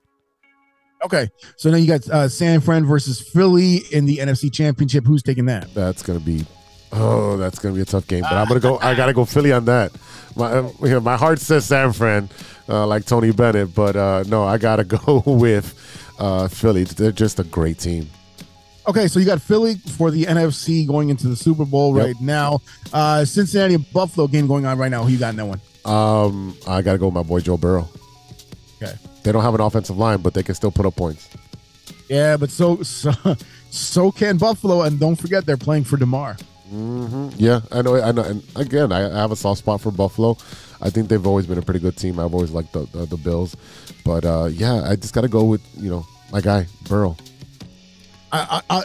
Okay. So now you got uh, San Fran versus Philly in the N F C Championship. Who's taking that? That's going to be oh, that's going to be a tough game. But I'm going to go. I got to go Philly on that. My uh, my heart says San Fran, uh, like Tony Bennett. But uh, no, I got to go with uh, Philly. They're just a great team. Okay, so you got Philly for the N F C going into the Super Bowl yep. right now. Uh, Cincinnati and Buffalo game going on right now. Who you got in that one? Um, I got to go with my boy Joe Burrow. Okay. They don't have an offensive line, but they can still put up points. Yeah, but so so, so can Buffalo. And don't forget, they're playing for DeMar. Mm-hmm. Yeah, I know. I know. And again, I have a soft spot for Buffalo. I think they've always been a pretty good team. I've always liked the the, the Bills, but uh, yeah, I just got to go with you know my guy Burrow. I I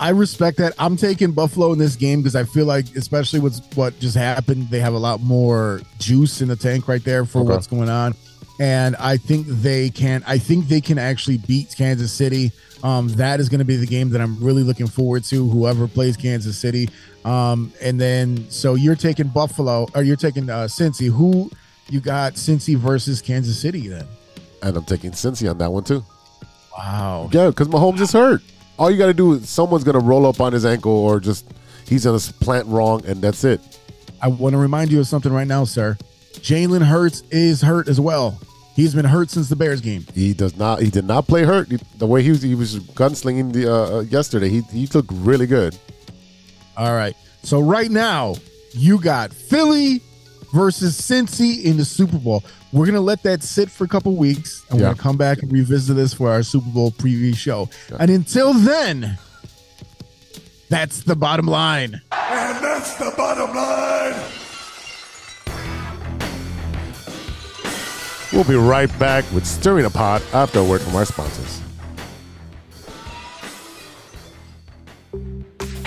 I respect that. I'm taking Buffalo in this game because I feel like, especially with what just happened, they have a lot more juice in the tank right there for okay. what's going on, and I think they can. I think they can actually beat Kansas City. Um, that is going to be the game that I'm really looking forward to, whoever plays Kansas City. Um, and then, so you're taking Buffalo, or you're taking uh, Cincy. Who you got Cincy versus Kansas City then? And I'm taking Cincy on that one too. Wow. Yeah, because Mahomes is hurt. All you got to do is someone's going to roll up on his ankle or just he's going to plant wrong, and that's it. I want to remind you of something right now, sir. Jalen Hurts is hurt as well. He's been hurt since the Bears game. He does not. He did not play hurt. The way he was, he was gunslinging the uh, yesterday. He he looked really good. All right. So right now you got Philly versus Cincy in the Super Bowl. We're gonna let that sit for a couple weeks, and yeah. we're gonna come back and revisit this for our Super Bowl preview show. Yeah. And until then, that's the bottom line. And that's the bottom line. We'll be right back with Stirring the Pot after a word from our sponsors.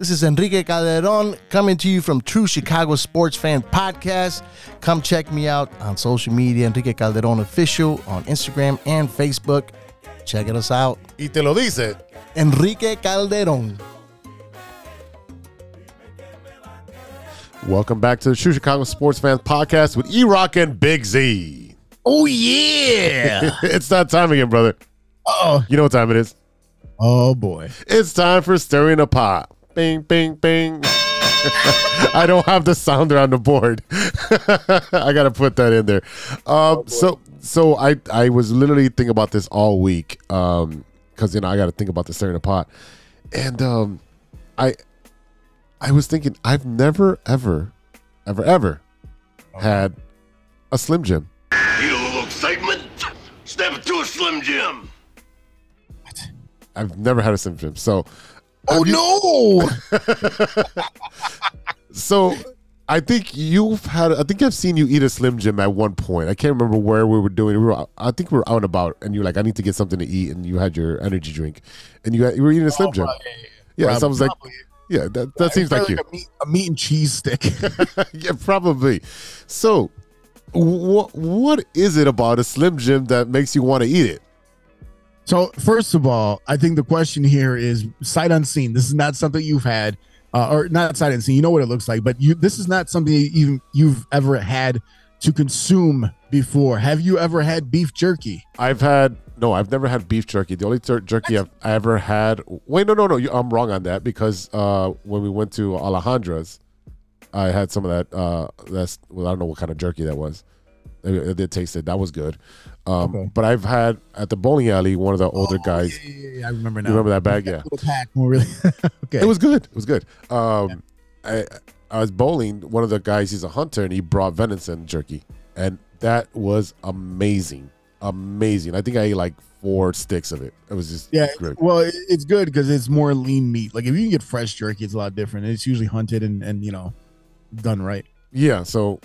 This is Enrique Calderon coming to you from True Chicago Sports Fan Podcast. Come check me out on social media, Enrique Calderon Official, on Instagram and Facebook. Check us out. Y te lo dice Enrique Calderon. Welcome back to the True Chicago Sports Fan Podcast with E-Rock and Big Z. Oh, yeah. It's that time again, brother. Uh-oh. You know what time it is. Oh, boy. It's time for Stirring the Pot. Bing, bing, bing. I don't have the sounder on the board. I got to put that in there. Um, oh so so I, I was literally thinking about this all week because, um, you know, I got to think about the stirring the pot. And um, I I was thinking I've never, ever, ever, ever oh. had a Slim Jim. Need a little excitement? Step into a Slim Jim. What? I've never had a Slim Jim. So... Oh, no. So I think you've had, I think I've seen you eat a Slim Jim at one point. I can't remember where we were doing. We were, I think we were out and about and you're like, I need to get something to eat. And you had your energy drink and you, had, you were eating a Slim Jim. Oh, yeah. yeah so I was probably. like, yeah, that, that yeah, seems like, like you. A meat, a meat and cheese stick. Yeah, probably. So what, what is it about a Slim Jim that makes you want to eat it? So first of all, I think the question here is sight unseen. This is not something you've had, uh, or not sight unseen. You know what it looks like, but you this is not something even you've ever had to consume before. Have you ever had beef jerky? I've had no. I've never had beef jerky. The only ter- jerky I've ever had. Wait, no, no, no. You, I'm wrong on that because uh, when we went to Alejandra's, I had some of that. Uh, that's well, I don't know what kind of jerky that was. It did taste it. That was good. Um, okay. But I've had at the bowling alley one of the older oh, guys. Yeah, yeah, yeah. I remember now. You remember that bag? Yeah. Little pack more really. Okay. It was good. It was good. Um, yeah. I, I was bowling. One of the guys, he's a hunter, and he brought venison jerky. And that was amazing. Amazing. I think I ate like four sticks of it. It was just yeah. Great. Well, it's good because it's more lean meat. Like if you can get fresh jerky, it's a lot different. It's usually hunted and, and you know, done right. Yeah. So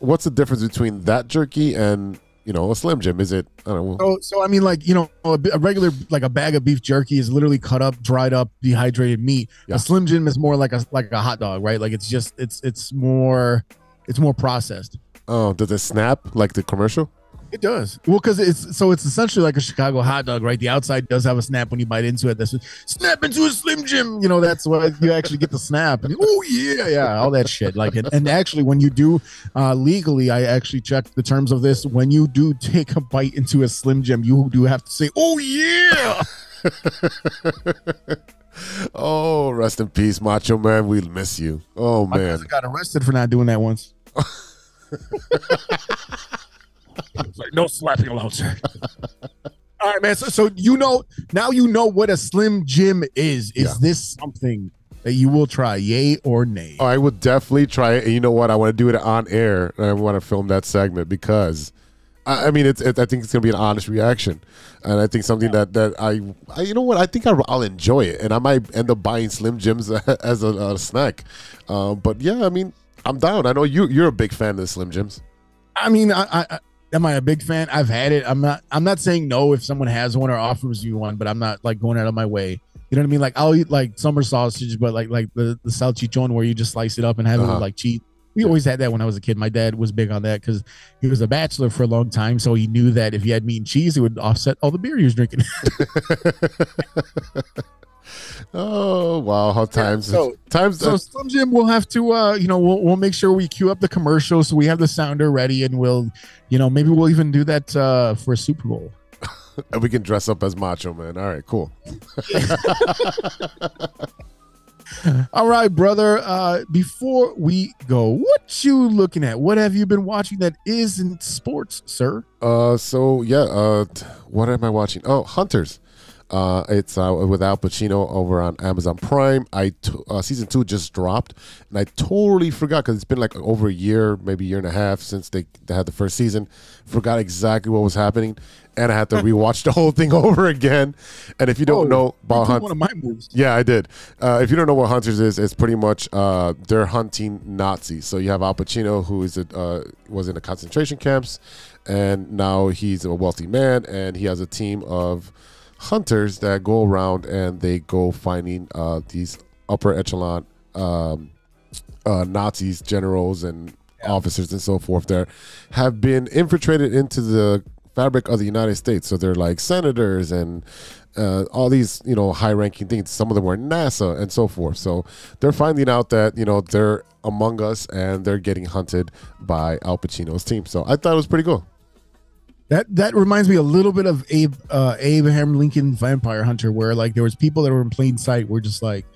what's the difference between that jerky and, you know, a Slim Jim? Is it, I don't know. So, so I mean, like, you know, a, a regular, like a bag of beef jerky is literally cut up, dried up, dehydrated meat. Yeah. A Slim Jim is more like a, like a hot dog, right? Like it's just, it's, it's more, it's more processed. Oh, does it snap like the commercial? It does. Well, because it's, so it's essentially like a Chicago hot dog, right? The outside does have a snap when you bite into it. That's snap into a Slim Jim. You know, that's why you actually get the snap. And, oh, yeah, yeah, all that shit. Like, and, and actually, when you do uh, legally, I actually checked the terms of this. When you do take a bite into a Slim Jim, you do have to say, oh, yeah. Oh, rest in peace, Macho Man. We'll miss you. Oh, man. My cousin got arrested for not doing that once. Like, no slapping allowed, sir. All right, man. So, so you know now you know what a Slim Jim is. Is yeah. this something that you will try, yay or nay? Oh, I will definitely try it. And you know what? I want to do it on air. I want to film that segment because, I, I mean, it's. It, I think it's gonna be an honest reaction, and I think something yeah. that that I, I, you know what? I think I, I'll enjoy it, and I might end up buying Slim Jims as a, a snack. Uh, but yeah, I mean, I'm down. I know you. You're a big fan of the Slim Jims. I mean, I. I Am I a big fan? I've had it. I'm not. I'm not saying no if someone has one or offers you one, but I'm not like going out of my way. You know what I mean? Like I'll eat like summer sausage, but like like the, the salchichon where you just slice it up and have uh-huh. it with like cheese. We always had that when I was a kid. My dad was big on that because he was a bachelor for a long time, so he knew that if he had meat and cheese, it would offset all the beer he was drinking. Oh wow! How times yeah, so, times so Slim Jim will have to uh you know we'll we'll make sure we queue up the commercial so we have the sounder ready and we'll you know maybe we'll even do that uh for a Super Bowl. And we can dress up as Macho Man. All right, cool. All right, brother. Uh, before we go, what you looking at? What have you been watching that isn't sports, sir? Uh, so yeah. Uh, what am I watching? Oh, Hunters. Uh, it's uh, with Al Pacino over on Amazon Prime. I t- uh, season two just dropped, and I totally forgot because it's been like over a year, maybe a year and a half since they, they had the first season. Forgot exactly what was happening, and I had to rewatch the whole thing over again. And if you don't oh, know about Hunters, one of my moves. Yeah, I did. Uh, if you don't know what Hunters is, it's pretty much uh, they're hunting Nazis. So you have Al Pacino, who is a, uh, was in the concentration camps, and now he's a wealthy man, and he has a team of hunters that go around and they go finding uh these upper echelon um uh Nazis, generals and yeah. officers and so forth that have been infiltrated into the fabric of the United States. So they're like senators and uh all these, you know, high-ranking things. Some of them were NASA and so forth. So they're finding out that, you know, they're among us and they're getting hunted by Al Pacino's team. So I thought it was pretty cool. That that reminds me a little bit of Abe, uh, Abraham Lincoln Vampire Hunter, where like there was people that were in plain sight were just like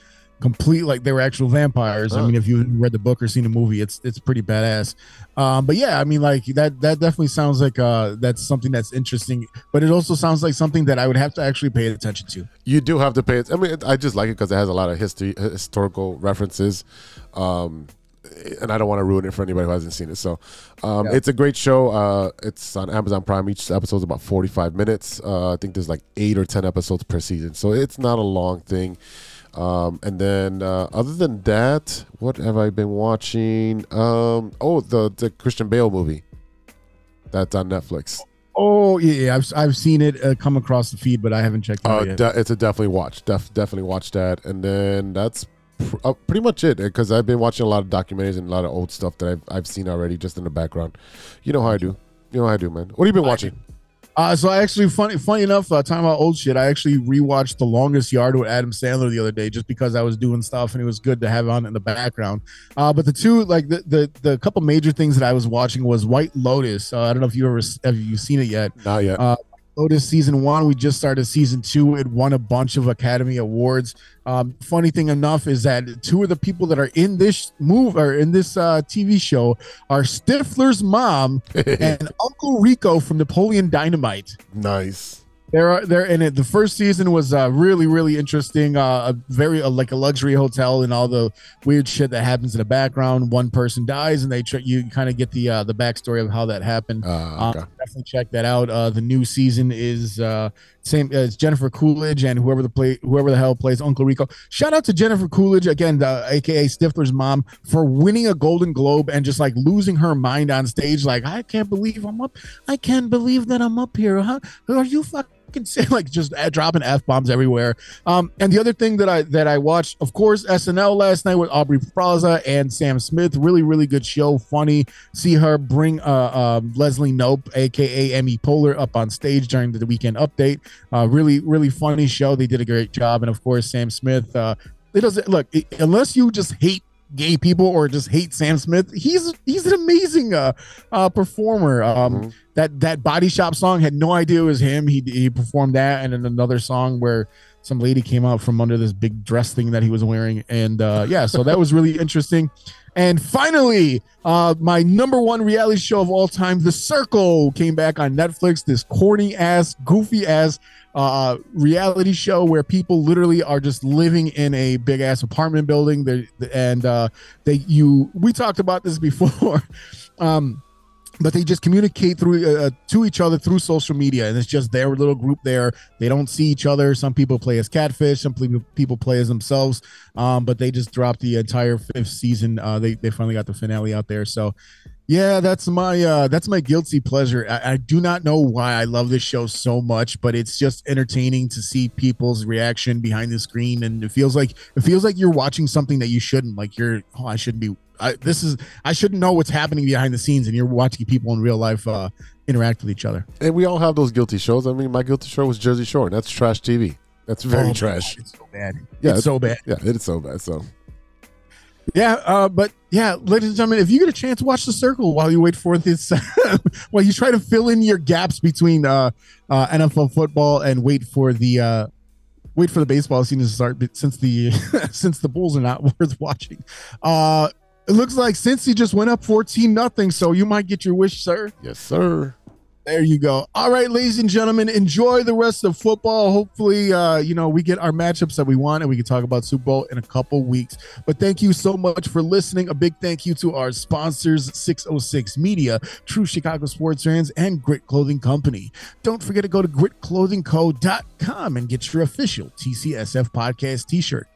complete, like they were actual vampires. Huh. I mean, if you read the book or seen the movie, it's it's pretty badass. Um, but yeah, I mean, like that that definitely sounds like uh, that's something that's interesting. But it also sounds like something that I would have to actually pay attention to. You do have to pay it. I mean, I just like it because it has a lot of history, historical references. Um, and I don't want to ruin it for anybody who hasn't seen it. So um, yeah. It's a great show. Uh, it's on Amazon Prime. Each episode is about forty-five minutes. Uh, I think there's like eight or ten episodes per season. So it's not a long thing. Um, and then uh, other than that, what have I been watching? Um, oh, the, the Christian Bale movie that's on Netflix. Oh, yeah, I've I've seen it uh, come across the feed, but I haven't checked it out uh, yet. De- it's a definitely watch. Def- definitely watch that. And then that's Uh, pretty much it, because I've been watching a lot of documentaries and a lot of old stuff that I've, I've seen already just in the background. You know how I do. You know how I do, man. What have you been watching? Uh, so I actually, funny funny enough, uh, talking about old shit, I actually rewatched The Longest Yard with Adam Sandler the other day just because I was doing stuff and it was good to have on in the background. Uh, but the two, like the, the the couple major things that I was watching was White Lotus. Uh, I don't know if you ever have you seen it yet. Not yet. Uh, Lotus season one. We just started season two. It won a bunch of Academy Awards. Um, funny thing enough is that two of the people that are in this move or in this uh, T V show are Stifler's mom and Uncle Rico from Napoleon Dynamite. Nice. There are there and it, the first season was uh, really really interesting. Uh, a very uh, like a luxury hotel and all the weird shit that happens in the background. One person dies and they tr- you kind of get the uh, the backstory of how that happened. Uh, okay. um, definitely check that out. Uh, the new season is uh, same as Jennifer Coolidge and whoever the play whoever the hell plays Uncle Rico. Shout out to Jennifer Coolidge again, the, aka Stifler's mom, for winning a Golden Globe and just like losing her mind on stage. Like I can't believe I'm up. I can't believe that I'm up here. Huh? Are you fucking? Can say like just dropping F-bombs everywhere. Um, and the other thing that I that I watched, of course, S N L last night with Aubrey Plaza and Sam Smith. Really, really good show. Funny. See her bring uh, uh, Leslie Knope, a k a. Emmy Poehler, up on stage during the Weekend Update. Uh, really, really funny show. They did a great job. And, of course, Sam Smith. Uh, it doesn't look, it, unless you just hate gay people or just hate Sam Smith, he's he's an amazing uh, uh, performer. Um, mm-hmm. That that Body Shop song, had no idea it was him. He he performed that, and then another song where some lady came out from under this big dress thing that he was wearing, and uh, yeah, so that was really interesting. And finally, uh, my number one reality show of all time, The Circle, came back on Netflix. This corny ass, goofy ass uh, reality show where people literally are just living in a big ass apartment building. They're, and uh, they you we talked about this before. um, But they just communicate through uh, to each other through social media, and it's just their little group there. They don't see each other. Some people play as catfish. Some people play as themselves. Um, but they just dropped the entire fifth season. Uh, they they finally got the finale out there. So, yeah, that's my uh, that's my guilty pleasure. I, I do not know why I love this show so much, but it's just entertaining to see people's reaction behind the screen, and it feels like it feels like you're watching something that you shouldn't. Like you're, oh, I shouldn't be. I, this is I shouldn't know what's happening behind the scenes, and you're watching people in real life uh, interact with each other. And we all have those guilty shows. I mean, my guilty show was Jersey Shore, and that's trash T V. That's very oh, trash. God, it's so bad. Yeah, it's, it's so bad. Yeah, it's so bad. So, Yeah, uh, but yeah, ladies and gentlemen, if you get a chance, watch The Circle while you wait for this, while you try to fill in your gaps between uh, uh, N F L football and wait for the uh, wait for the baseball season to start. But since the since the Bulls are not worth watching, uh, it looks like Cincy just went up fourteen nothing. So you might get your wish, sir. Yes, sir. There you go. All right, ladies and gentlemen, enjoy the rest of football. Hopefully, uh, you know, we get our matchups that we want, and we can talk about Super Bowl in a couple weeks. But thank you so much for listening. A big thank you to our sponsors, six oh six Media, True Chicago Sports Fans, and Grit Clothing Company. Don't forget to go to grit clothing co dot com and get your official T C S F podcast t-shirt.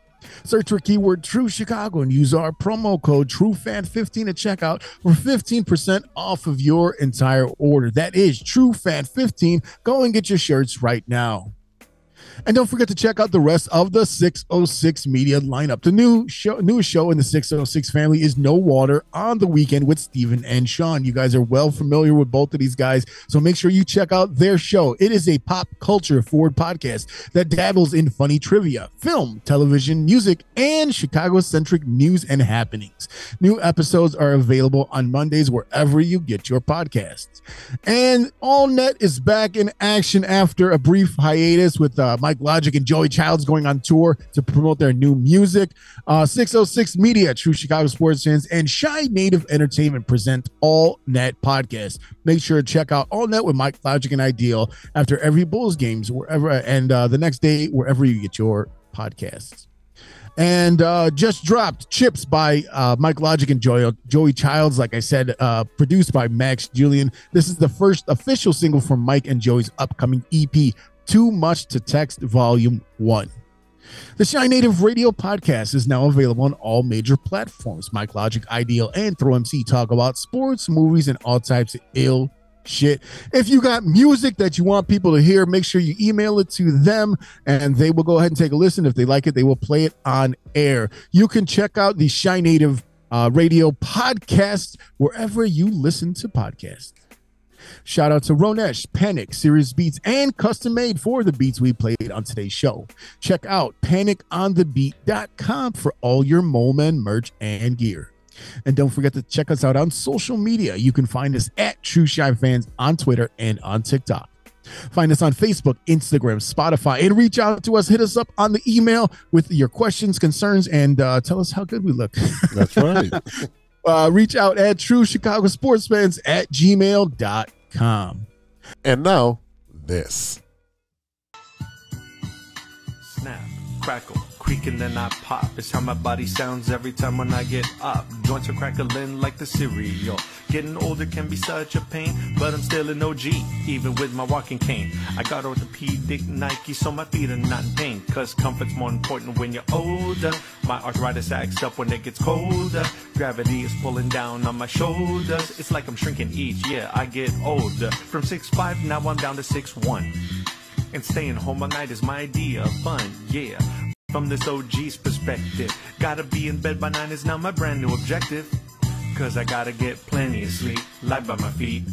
Search for keyword True Chicago and use our promo code True Fan fifteen at checkout for fifteen percent off of your entire order. That is True Fan fifteen. Go and get your shirts right now. And don't forget to check out the rest of the six oh six Media lineup. The new show, new show in the six oh six family is No Water on the Weekend with Steven and Sean. You guys are well familiar with both of these guys, so make sure you check out their show. It is a pop culture forward podcast that dabbles in funny trivia, film, television, music, and Chicago-centric news and happenings. New episodes are available on Mondays wherever you get your podcasts. And AllNet is back in action after a brief hiatus with uh, Mike Logic and Joey Childs going on tour to promote their new music. Uh, six oh six Media, True Chicago Sports Fans, and Shy Native Entertainment present All Net Podcast. Make sure to check out All Net with Mike Logic and Ideal after every Bulls games, wherever, and uh, the next day, wherever you get your podcasts. And uh, just dropped Chips by uh, Mike Logic and Joey, Joey Childs. Like I said, uh, produced by Max Julian. This is the first official single from Mike and Joey's upcoming E P, Too Much to Text Volume one. The Shy Native Radio Podcast is now available on all major platforms. Mike Logic, Ideal, and ThrowMC talk about sports, movies, and all types of ill shit. If you got music that you want people to hear, make sure you email it to them, and they will go ahead and take a listen. If they like it, they will play it on air. You can check out the Shy Native uh, Radio Podcast wherever you listen to podcasts. Shout out to Ronesh, Panic, Serious Beats, and Custom Made for the beats we played on today's show. Check out panic on the beat dot com for all your Moleman merch and gear. And don't forget to check us out on social media. You can find us at True Shy Fans on Twitter and on TikTok. Find us on Facebook, Instagram, Spotify, and reach out to us. Hit us up on the email with your questions, concerns, and uh, tell us how good we look. That's right. Uh, reach out at True Chicago Sports Fans at gmail dot com. And now, this. Snap, crackle, creak, and then I pop. It's how my body sounds every time when I get up. Joints are crackling like the cereal. Getting older can be such a pain, but I'm still an O G, even with my walking cane. I got orthopedic Nike, so my feet are not in pain, cause comfort's more important when you're older. My arthritis acts up when it gets colder. Gravity is pulling down on my shoulders. It's like I'm shrinking each year I get older. From six five, now I'm down to six one. And staying home all night is my idea of fun, yeah. From this O G's perspective, gotta be in bed by nine is now my brand new objective. Cause I gotta get plenty of sleep, light by my feet.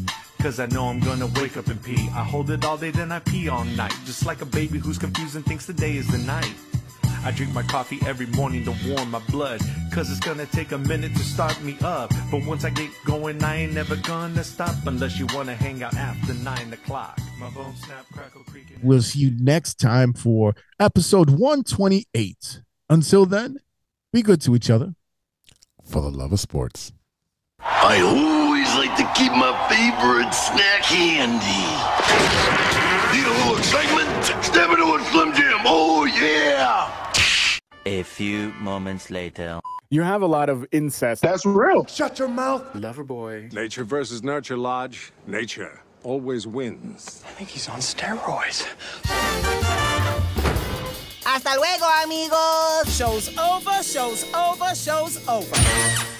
Cause I know I'm gonna wake up and pee. I hold it all day, then I pee all night. Just like a baby who's confused and thinks the day is the night. I drink my coffee every morning to warm my blood, cause it's gonna take a minute to start me up. But once I get going, I ain't never gonna stop, unless you wanna hang out after nine o'clock. My bone snap, crackle, creak. We'll see you next time for episode one twenty-eight. Until then, be good to each other. For the love of sports. I always like to keep my favorite snack handy. Need a little excitement? Step into a Slim Jim. Oh, yeah. A few moments later. You have a lot of incest. That's real. Shut your mouth. Lover boy. Nature versus nurture, Lodge. Nature always wins. I think he's on steroids. Hasta luego, amigos. Show's over, show's over, show's over.